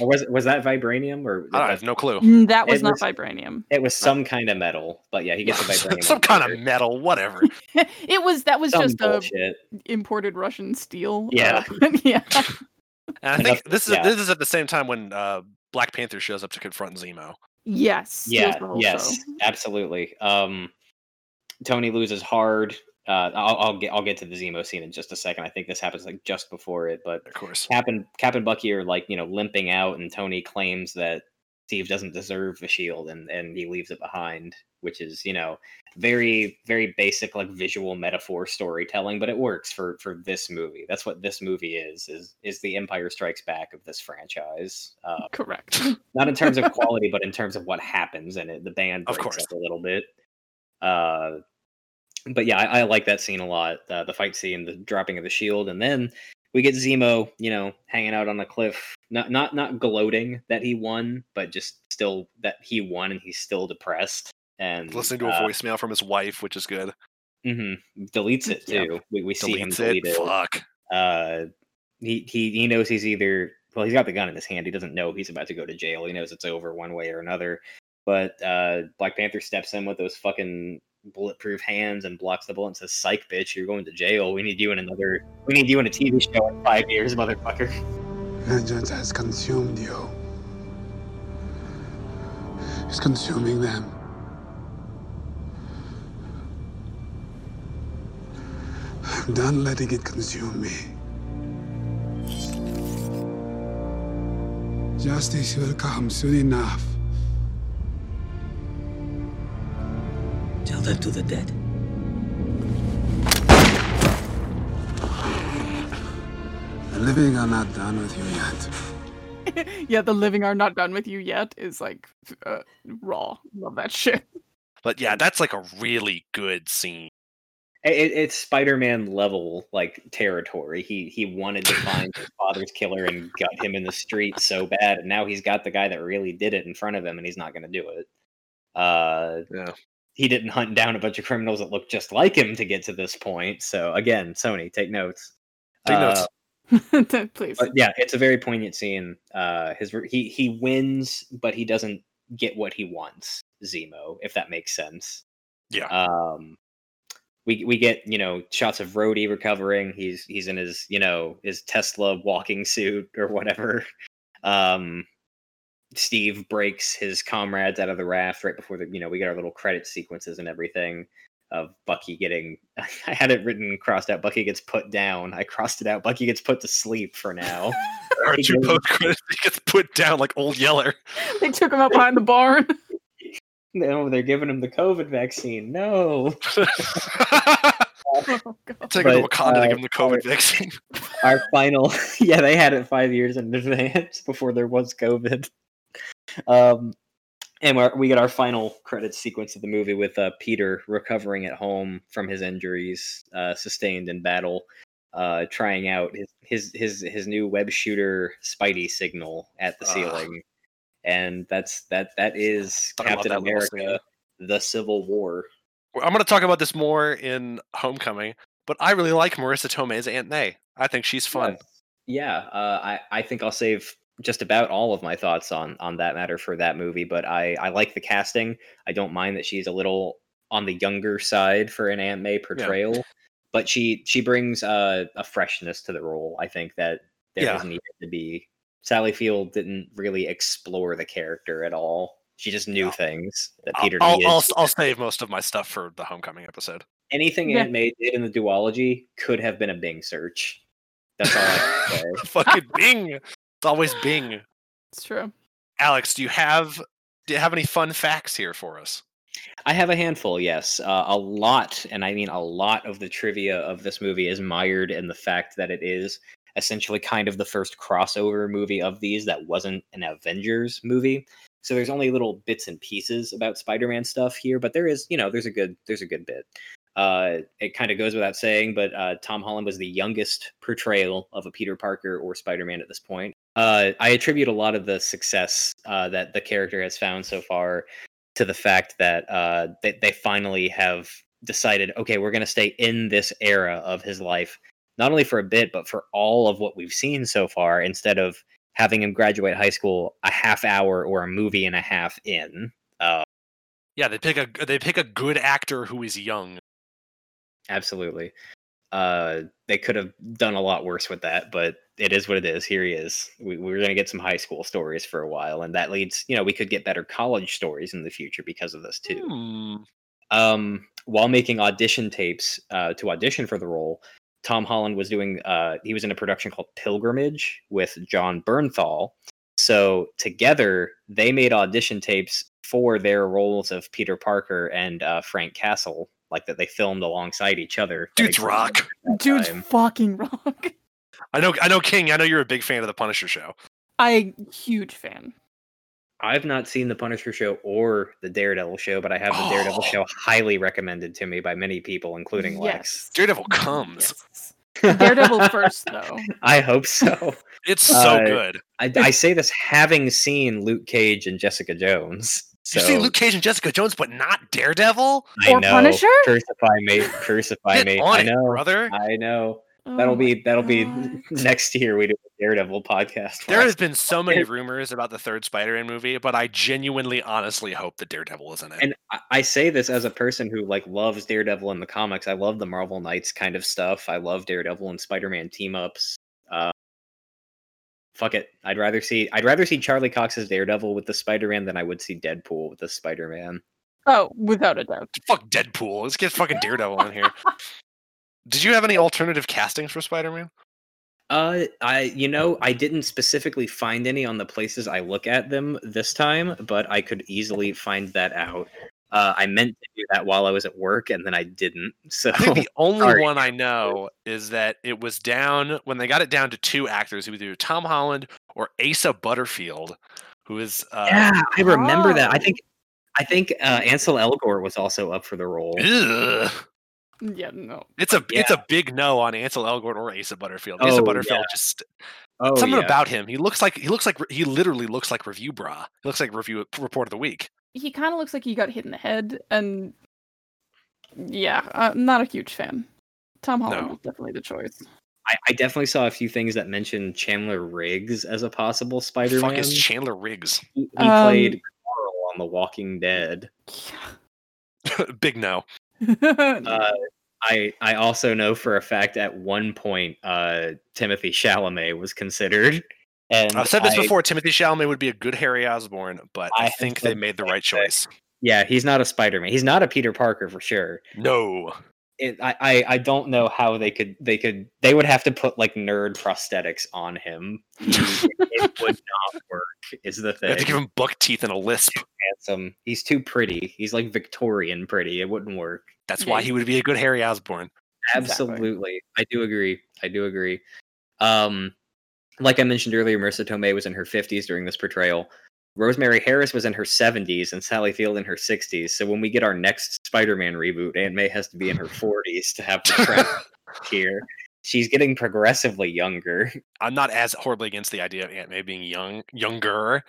Or was that vibranium? Or I have no clue. That was not vibranium. It was some kind of metal. But yeah, he gets a vibranium. Some kind of metal, whatever. that was some just bullshit. Imported Russian steel. Yeah, yeah. And I think this is at the same time when Black Panther shows up to confront Zemo. Yes. Yeah. Yes. Show. Absolutely. Tony loses hard. I'll get to the Zemo scene in just a second. I think this happens like just before it, but of course, Cap and Bucky are like, you know, limping out, and Tony claims that Steve doesn't deserve the shield, and he leaves it behind, which is, you know, very, very basic like visual metaphor storytelling, but it works for this movie. That's what this movie is the Empire Strikes Back of this franchise. Correct. Not in terms of quality, but in terms of what happens, and the band breaks up a little bit. But yeah, I like that scene a lot. The fight scene, the dropping of the shield, and then we get Zemo, you know, hanging out on the cliff, not gloating that he won, but just still that he won, and he's still depressed. And listening to a voicemail from his wife, which is good. Mm-hmm. Deletes it too. Yeah. We see him delete it. Fuck. He knows he's either he's got the gun in his hand. He doesn't know he's about to go to jail. He knows it's over one way or another. But Black Panther steps in with those fucking bulletproof hands and blocks the bullet and says, "Psych, bitch! You're going to jail. We need you in a TV show in 5 years, motherfucker." Vengeance has consumed you. It's consuming them. I'm done letting it consume me. Justice will come soon enough. Tell them to the dead. The living are not done with you yet. Yeah, the living are not done with you yet is like raw. Love that shit. But yeah, that's like a really good scene. It's Spider-Man level like territory. He wanted to find his father's killer and gut him in the street so bad, and now he's got the guy that really did it in front of him, and he's not going to do it. Yeah. He didn't hunt down a bunch of criminals that looked just like him to get to this point. So again, Sony, take notes. Take notes, please. Yeah, it's a very poignant scene. He wins, but he doesn't get what he wants. Zemo, if that makes sense. Yeah. We get, you know, shots of Rhodey recovering. He's in his, you know, his Tesla walking suit or whatever. Steve breaks his comrades out of the raft right before we get our little credit sequences and everything of Bucky getting, I had it written crossed out, Bucky gets put down. I crossed it out. Bucky gets put to sleep for now. Aren't you both credits? He gets put down like Old Yeller. They took him out behind the barn. No, they're giving him the COVID vaccine. No. Take him to Wakanda to give him the COVID vaccine. Our final, yeah, they had it 5 years in advance before there was COVID. And we get our final credits sequence of the movie with Peter recovering at home from his injuries sustained in battle, trying out his new web shooter Spidey signal at the ceiling, and that is Captain America: The Civil War. I'm going to talk about this more in Homecoming. But I really like Marissa Tomei's Aunt May. I think she's fun. Yeah, I think I'll save just about all of my thoughts on that matter for that movie. But I like the casting. I don't mind that she's a little on the younger side for an Aunt May portrayal. Yeah. But she brings a freshness to the role, I think, that there was needed to be. Sally Field didn't really explore the character at all. She just knew things that Peter needed. I'll save most of my stuff for the Homecoming episode. Anything Aunt May did in the duology could have been a Bing search. That's all I can say. Fucking Bing! It's always Bing. It's true. Alex, do you have any fun facts here for us? I have a handful, yes. A lot, and I mean a lot of the trivia of this movie is mired in the fact that it is essentially kind of the first crossover movie of these that wasn't an Avengers movie. So there's only little bits and pieces about Spider-Man stuff here, but there is, there's a good bit. It kind of goes without saying, but Tom Holland was the youngest portrayal of a Peter Parker or Spider-Man at this point. I attribute a lot of the success that the character has found so far to the fact that they finally have decided, okay, we're going to stay in this era of his life, not only for a bit, but for all of what we've seen so far, instead of having him graduate high school a half hour or a movie and a half in. They pick a good actor who is young. Absolutely. They could have done a lot worse with that, but it is what it is. Here he is. We're going to get some high school stories for a while, and that leads, we could get better college stories in the future because of this too. While making audition tapes to audition for the role, Tom Holland was doing, he was in a production called Pilgrimage with John Bernthal. So together they made audition tapes for their roles of Peter Parker and Frank Castle, like that they filmed alongside each other. Dudes rock. Dudes fucking rock. I know, King, I know you're a big fan of The Punisher show. I'm a huge fan. I've not seen The Punisher show or The Daredevil show, but I have the Daredevil show highly recommended to me by many people, including Lex. Daredevil comes. Yes. Daredevil first, though. I hope so. It's so good. I say this having seen Luke Cage and Jessica Jones. So, you see Luke Cage and Jessica Jones, but not Daredevil? I know. Punisher? Crucify me. I know, brother. I know. That'll be next year. We do a Daredevil podcast. There has been so many rumors about the third Spider-Man movie, but I genuinely, honestly hope that Daredevil is in it. And I say this as a person who loves Daredevil in the comics. I love the Marvel Knights kind of stuff. I love Daredevil and Spider-Man team ups. Fuck it. I'd rather see Charlie Cox's Daredevil with the Spider-Man than I would see Deadpool with the Spider-Man. Oh, without a doubt. Fuck Deadpool. Let's get fucking Daredevil in here. Did you have any alternative castings for Spider-Man? I didn't specifically find any on the places I look at them this time, but I could easily find that out. I meant to do that while I was at work, and then I didn't. So I think the only one I know is that it was down when they got it down to two actors, who either Tom Holland or Asa Butterfield, who is I remember that. I think Ansel Elgort was also up for the role. Ugh. Yeah, no. It's a big no on Ansel Elgort or Asa Butterfield. Asa Butterfield just something about him. He literally looks like Review Bra. He looks like Review Report of the Week. He kind of looks like he got hit in the head, and I'm not a huge fan. Tom Holland was definitely the choice. I definitely saw a few things that mentioned Chandler Riggs as a possible Spider-Man. Fuck is Chandler Riggs? He played Carl on The Walking Dead. Yeah. Big no. I also know for a fact at one point Timothée Chalamet was considered. And I've said this before, Timothée Chalamet would be a good Harry Osborn, but I think they made the right choice. Yeah, he's not a Spider-Man. He's not a Peter Parker for sure. No. I don't know how they would have to put nerd prosthetics on him. It would not work is the thing. You have to give him buck teeth and a lisp. He's handsome. He's too pretty. He's Victorian pretty. It wouldn't work. That's why he would be a good Harry Osborn. Absolutely. Exactly. I do agree. Like I mentioned earlier, Marissa Tomei was in her 50s during this portrayal. Rosemary Harris was in her 70s and Sally Field in her 60s. So when we get our next Spider-Man reboot, Aunt May has to be in her 40s to have the trend here. She's getting progressively younger. I'm not as horribly against the idea of Aunt May being younger,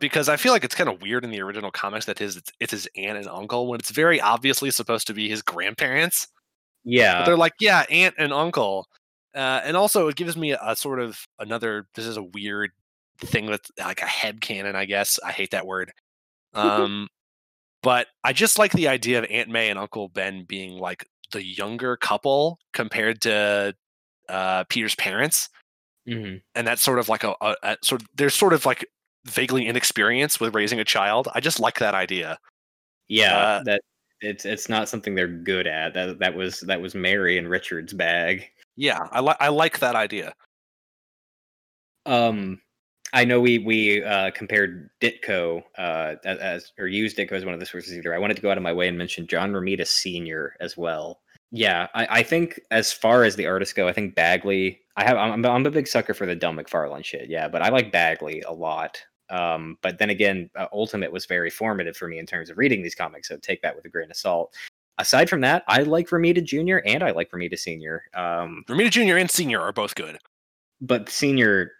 because I feel like it's kind of weird in the original comics that it's his aunt and uncle when it's very obviously supposed to be his grandparents. Yeah. But they're like, yeah, aunt and uncle. And also it gives me a sort of another, this is a weird thing that's like a headcanon, I guess. I hate that word. But I just like the idea of Aunt May and Uncle Ben being like the younger couple compared to Peter's parents. Mm-hmm. And that's sort of like a sort of, they're sort of like vaguely inexperienced with raising a child. I just like that idea. Yeah, that it's not something they're good at. That was Mary and Richard's bag. Yeah, I like that idea. I know we compared Ditko as used Ditko as one of the sources either. I wanted to go out of my way and mention John Romita Sr. as well. Yeah, I think as far as the artists go, I think Bagley. I'm a big sucker for the Del McFarlane shit. Yeah, but I like Bagley a lot. But then again, Ultimate was very formative for me in terms of reading these comics. So take that with a grain of salt. Aside from that, I like Romita Jr. and I like Romita Sr. Romita Jr. and Sr. are both good, but Sr.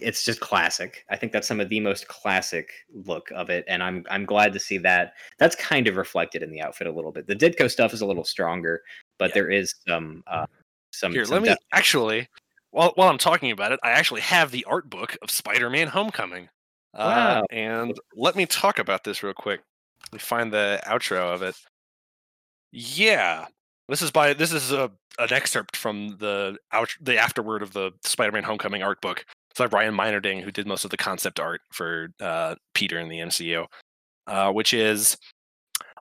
it's just classic. I think that's some of the most classic look of it, and I'm glad to see that. That's kind of reflected in the outfit a little bit. The Ditko stuff is a little stronger. But yeah, there is some. Here, let me actually, while I'm talking about it, I actually have the art book of Spider-Man: Homecoming. Wow. And let me talk about this real quick. Let me find the outro of it. Yeah, this is an excerpt from the afterword of the Spider-Man: Homecoming art book. It's by Ryan Meinerding, who did most of the concept art for Peter in the MCU, which is.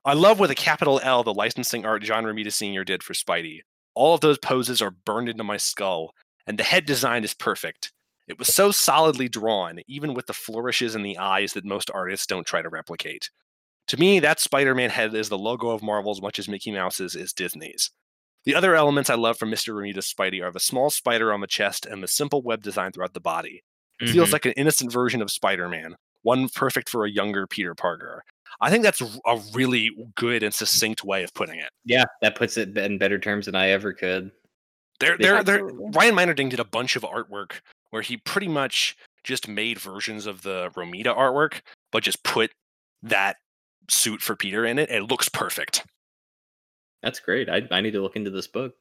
I love with a capital L the licensing art John Romita Sr. did for Spidey. All of those poses are burned into my skull, and the head design is perfect. It was so solidly drawn, even with the flourishes and the eyes that most artists don't try to replicate. To me, that Spider-Man head is the logo of Marvel as much as Mickey Mouse's is Disney's. The other elements I love from Mr. Romita's Spidey are the small spider on the chest and the simple web design throughout the body. It feels like an innocent version of Spider-Man, one perfect for a younger Peter Parker. I think that's a really good and succinct way of putting it. Yeah, that puts it in better terms than I ever could. Ryan Meinerding did a bunch of artwork where he pretty much just made versions of the Romita artwork, but just put that suit for Peter in it. And it looks perfect. That's great. I need to look into this book.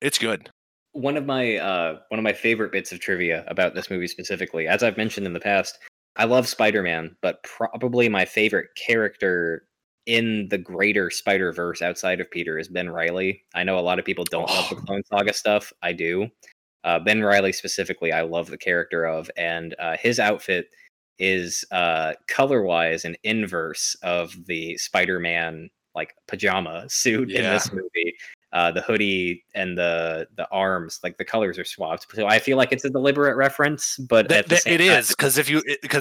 It's good. One of my favorite bits of trivia about this movie specifically, as I've mentioned in the past, I love Spider-Man, but probably my favorite character in the greater Spider-Verse outside of Peter is Ben Reilly. I know a lot of people don't love the Clone Saga stuff. I do. Ben Reilly specifically, I love the character of, and his outfit is color-wise an inverse of the Spider-Man like pajama suit in this movie. The hoodie and the arms, like the colors are swapped. So I feel like it's a deliberate reference, but because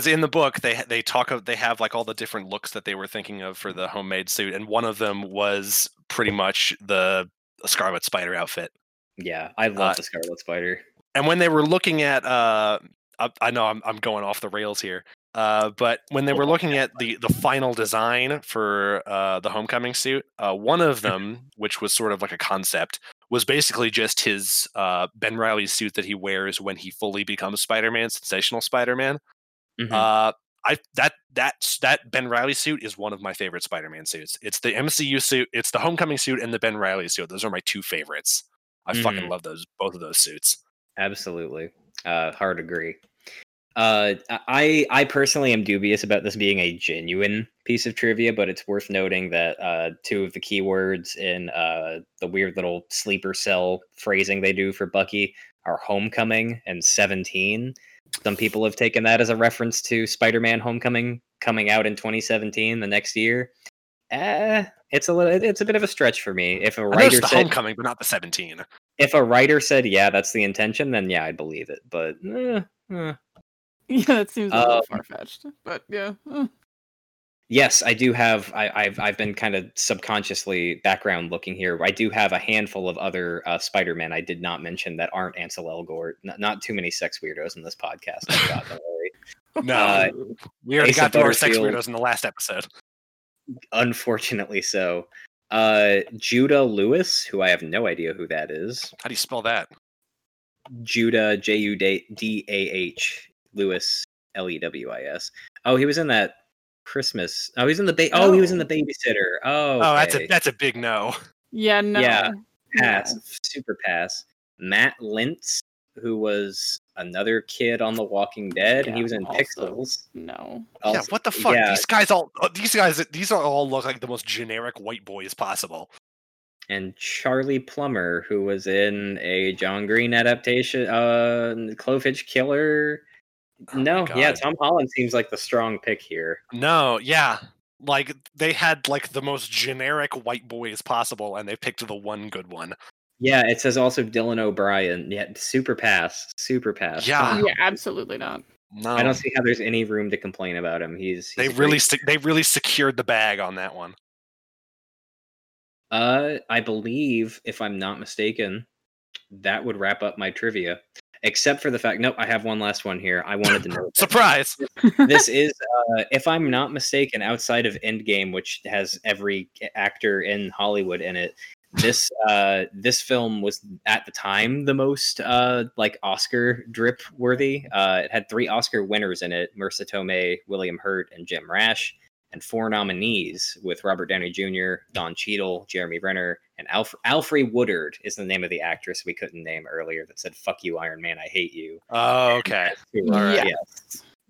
in the book they have like all the different looks that they were thinking of for the homemade suit, and one of them was pretty much the Scarlet Spider outfit. Yeah, I love the Scarlet Spider. And when they were looking at, I know I'm going off the rails here, but when they were looking at the final design for the Homecoming suit, one of them, which was sort of like a concept, was basically just his Ben Reilly suit that he wears when he fully becomes Spider-Man, Sensational Spider-Man. Mm-hmm. That Ben Reilly suit is one of my favorite Spider-Man suits. It's the MCU suit, it's the Homecoming suit, and the Ben Reilly suit. Those are my two favorites. I fucking love both of those suits. Absolutely, hard agree. I personally am dubious about this being a genuine piece of trivia, but it's worth noting that two of the keywords in the weird little sleeper cell phrasing they do for Bucky are homecoming and 17. Some people have taken that as a reference to Spider-Man Homecoming coming out in 2017, the next year. It's a bit of a stretch for me. If a writer said Homecoming, but not the 17. If a writer said, yeah, that's the intention, then yeah, I'd believe it. But yeah, it seems a little far-fetched, but yeah. Yes, I do have. I've been kind of subconsciously background looking here. I do have a handful of other Spider-Man I did not mention that aren't Ansel Elgort. Not too many sex weirdos in this podcast. God, don't worry. No, we already got more sex weirdos in the last episode. Unfortunately, so Judah Lewis, who I have no idea who that is. How do you spell that? Judah J-U-D-A-H. Lewis Lewis. Oh, he was in that Christmas. Oh, he was in the Babysitter. Oh, okay. That's a big no. Yeah, no. Yeah, pass. Yeah. Super pass. Matt Lintz, who was another kid on The Walking Dead, and he was in Pixels. No. Also, yeah, what the fuck? Yeah. These guys all look like the most generic white boys possible. And Charlie Plummer, who was in a John Green adaptation, Cloverfield Killer. Tom Holland seems like the strong pick here. No, yeah. Like, they had, like, the most generic white boys possible, and they picked the one good one. Yeah, it says also Dylan O'Brien. Yeah, super pass. Yeah, absolutely not. No. I don't see how there's any room to complain about him. They really secured the bag on that one. I believe, if I'm not mistaken, that would wrap up my trivia. Except for the fact, I have one last one here. I wanted to know. Surprise! This is, if I'm not mistaken, outside of Endgame, which has every actor in Hollywood in it, this film was at the time the most Oscar drip worthy. It had 3 Oscar winners in it: Marissa Tomei, William Hurt, and Jim Rash, and 4 nominees with Robert Downey Jr., Don Cheadle, Jeremy Renner, and Alfre Woodard is the name of the actress we couldn't name earlier that said "Fuck you, Iron Man, I hate you." Oh, okay. Right.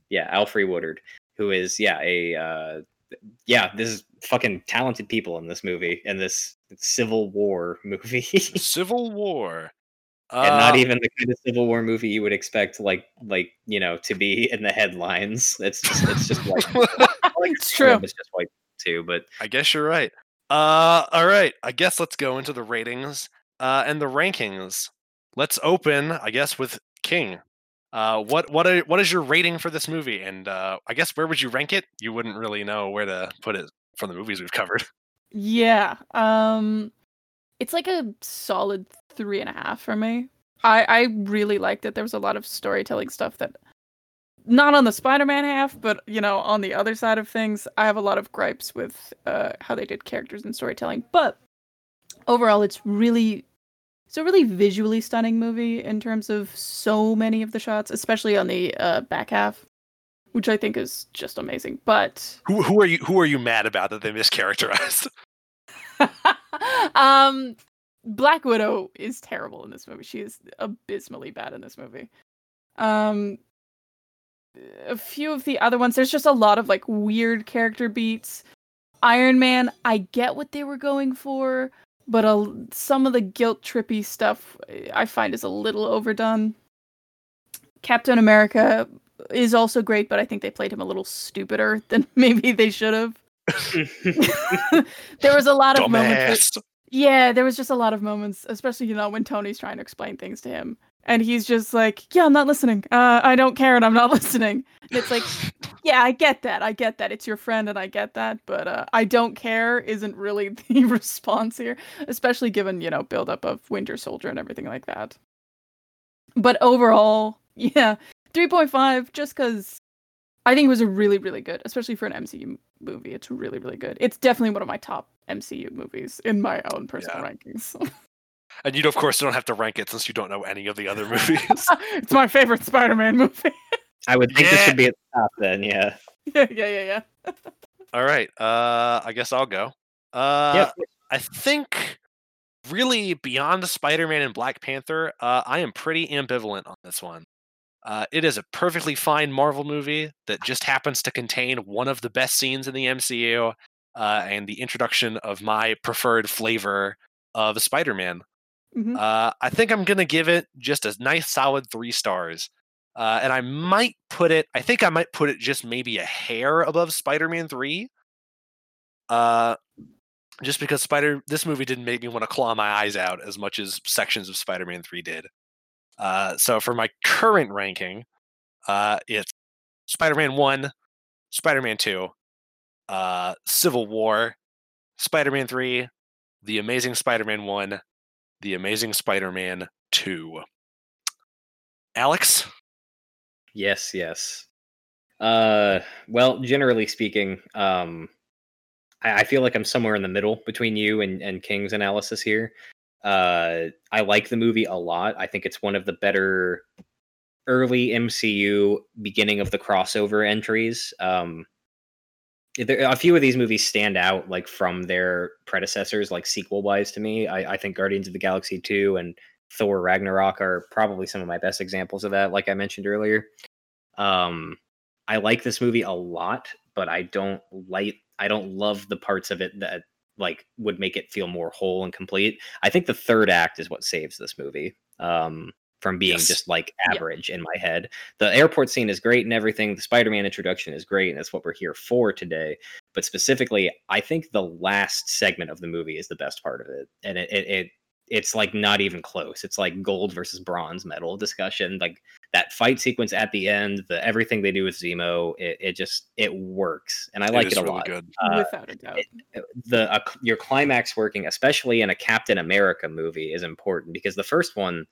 Yeah, Alfre Woodard, who is this is fucking talented people in this movie, in this Civil War movie. Civil War. And not even the kind of Civil War movie you would expect, to be in the headlines. It's just white. It's true. It's just white too, but I guess you're right. All right. I guess let's go into the ratings and the rankings. Let's open, I guess, with King. What is your rating for this movie? And I guess where would you rank it? You wouldn't really know where to put it from the movies we've covered. Yeah. It's like a solid 3.5 for me. I really liked it. There was a lot of storytelling stuff that, not on the Spider-Man half, but, on the other side of things, I have a lot of gripes with how they did characters and storytelling. But overall, it's a really visually stunning movie in terms of so many of the shots, especially on the back half, which I think is just amazing. But who are you mad about that they mischaracterized? Black Widow is terrible in this movie. She is abysmally bad in this movie. A few of the other ones, there's just a lot of weird character beats. Iron Man, I get what they were going for, but some of the guilt trippy stuff I find is a little overdone. Captain America is also great, but I think they played him a little stupider than maybe they should have. There was a lot of moments. There was just a lot of moments, especially when Tony's trying to explain things to him. And he's just like, yeah, I'm not listening. I don't care, and I'm not listening. And it's like, yeah, I get that. It's your friend, and I get that. But I don't care isn't really the response here, especially given, buildup of Winter Soldier and everything like that. But overall, yeah, 3.5, just because I think it was a really, really good, especially for an MCU movie. It's really, really good. It's definitely one of my top MCU movies in my own personal rankings. And you, of course, don't have to rank it since you don't know any of the other movies. It's my favorite Spider-Man movie. I would think this should be at the top then, yeah. Yeah. All right. I guess I'll go. I think really beyond Spider-Man and Black Panther, I am pretty ambivalent on this one. It is a perfectly fine Marvel movie that just happens to contain one of the best scenes in the MCU and the introduction of my preferred flavor of Spider-Man. Mm-hmm. I think I'm going to give it just a nice solid 3 stars. And I think I might put it just maybe a hair above Spider-Man 3. Just because this movie didn't make me want to claw my eyes out as much as sections of Spider-Man 3 did. So for my current ranking, it's Spider-Man 1, Spider-Man 2, Civil War, Spider-Man 3, The Amazing Spider-Man 1, The Amazing Spider-Man 2. Alex? Yes. Well, generally speaking, I feel like I'm somewhere in the middle between you and King's analysis here. I like the movie a lot. I think it's one of the better early MCU beginning of the crossover entries. a few of these movies stand out like from their predecessors, like sequel wise to me. I think Guardians of the Galaxy 2 and Thor Ragnarok are probably some of my best examples of that. Like I mentioned earlier, I like this movie a lot, but I don't love the parts of it that like would make it feel more whole and complete. I think the third act is what saves this movie from being just like average in my head. The airport scene is great and everything. The Spider-Man introduction is great, and that's what we're here for today. But specifically, I think the last segment of the movie is the best part of it, and it's like not even close. It's like gold versus bronze medal discussion. Like that fight sequence at the end, everything they do with Zemo, it just works, and I like it a really lot. Good. Without a doubt, your climax working, especially in a Captain America movie, is important because the first one,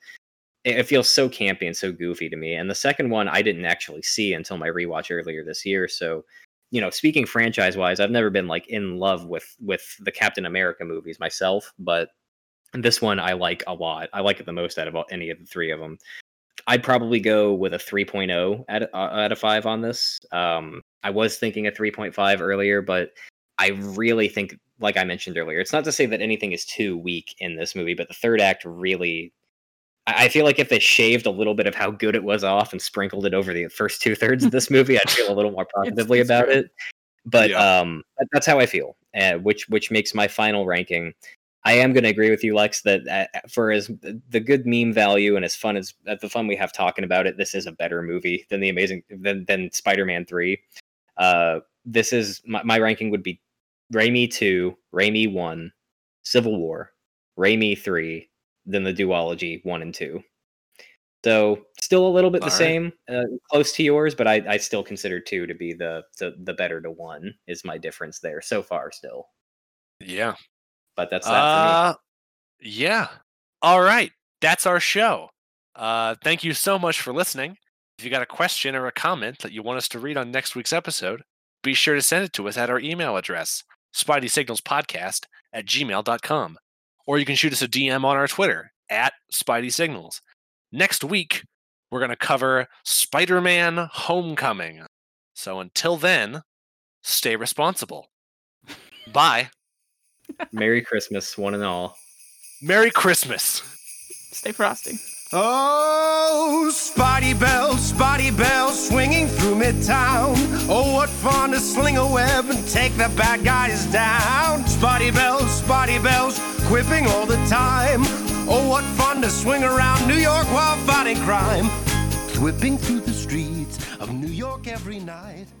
it feels so campy and so goofy to me, and the second one I didn't actually see until my rewatch earlier this year. So, you know, speaking franchise wise, I've never been like in love with the Captain America movies myself, but this one I like a lot. I like it the most out of any of the three of them. I'd probably go with a 3.0 out of 5 on this. I was thinking a 3.5 earlier, but I really think, like I mentioned earlier, it's not to say that anything is too weak in this movie, but the third act really, I feel like if they shaved a little bit of how good it was off and sprinkled it over the first 2/3 of this movie, I'd feel a little more positively about it. But that's how I feel, which makes my final ranking. I am going to agree with you, Lex, that for as the good meme value and as fun as the fun we have talking about it, this is a better movie than than Spider-Man 3. This is my ranking would be Raimi 2, Raimi 1, Civil War, Raimi 3, then the duology 1 and 2. So still a little bit the same, close to yours, but I still consider 2 to be the better to 1 is my difference there so far still. Yeah. But that's that for me. Yeah. All right. That's our show. Thank you so much for listening. If you got a question or a comment that you want us to read on next week's episode, be sure to send it to us at our email address, spideysignalspodcast@gmail.com. Or you can shoot us a DM on our Twitter, @SpideySignals. Next week, we're going to cover Spider-Man Homecoming. So until then, stay responsible. Bye. Merry Christmas, one and all. Merry Christmas. Stay frosty. Oh, Spotty Bell, swinging through Midtown. Oh, what fun to sling a web and take the bad guys down. Spotty Bells, quipping all the time. Oh, what fun to swing around New York while fighting crime. Quipping through the streets of New York every night.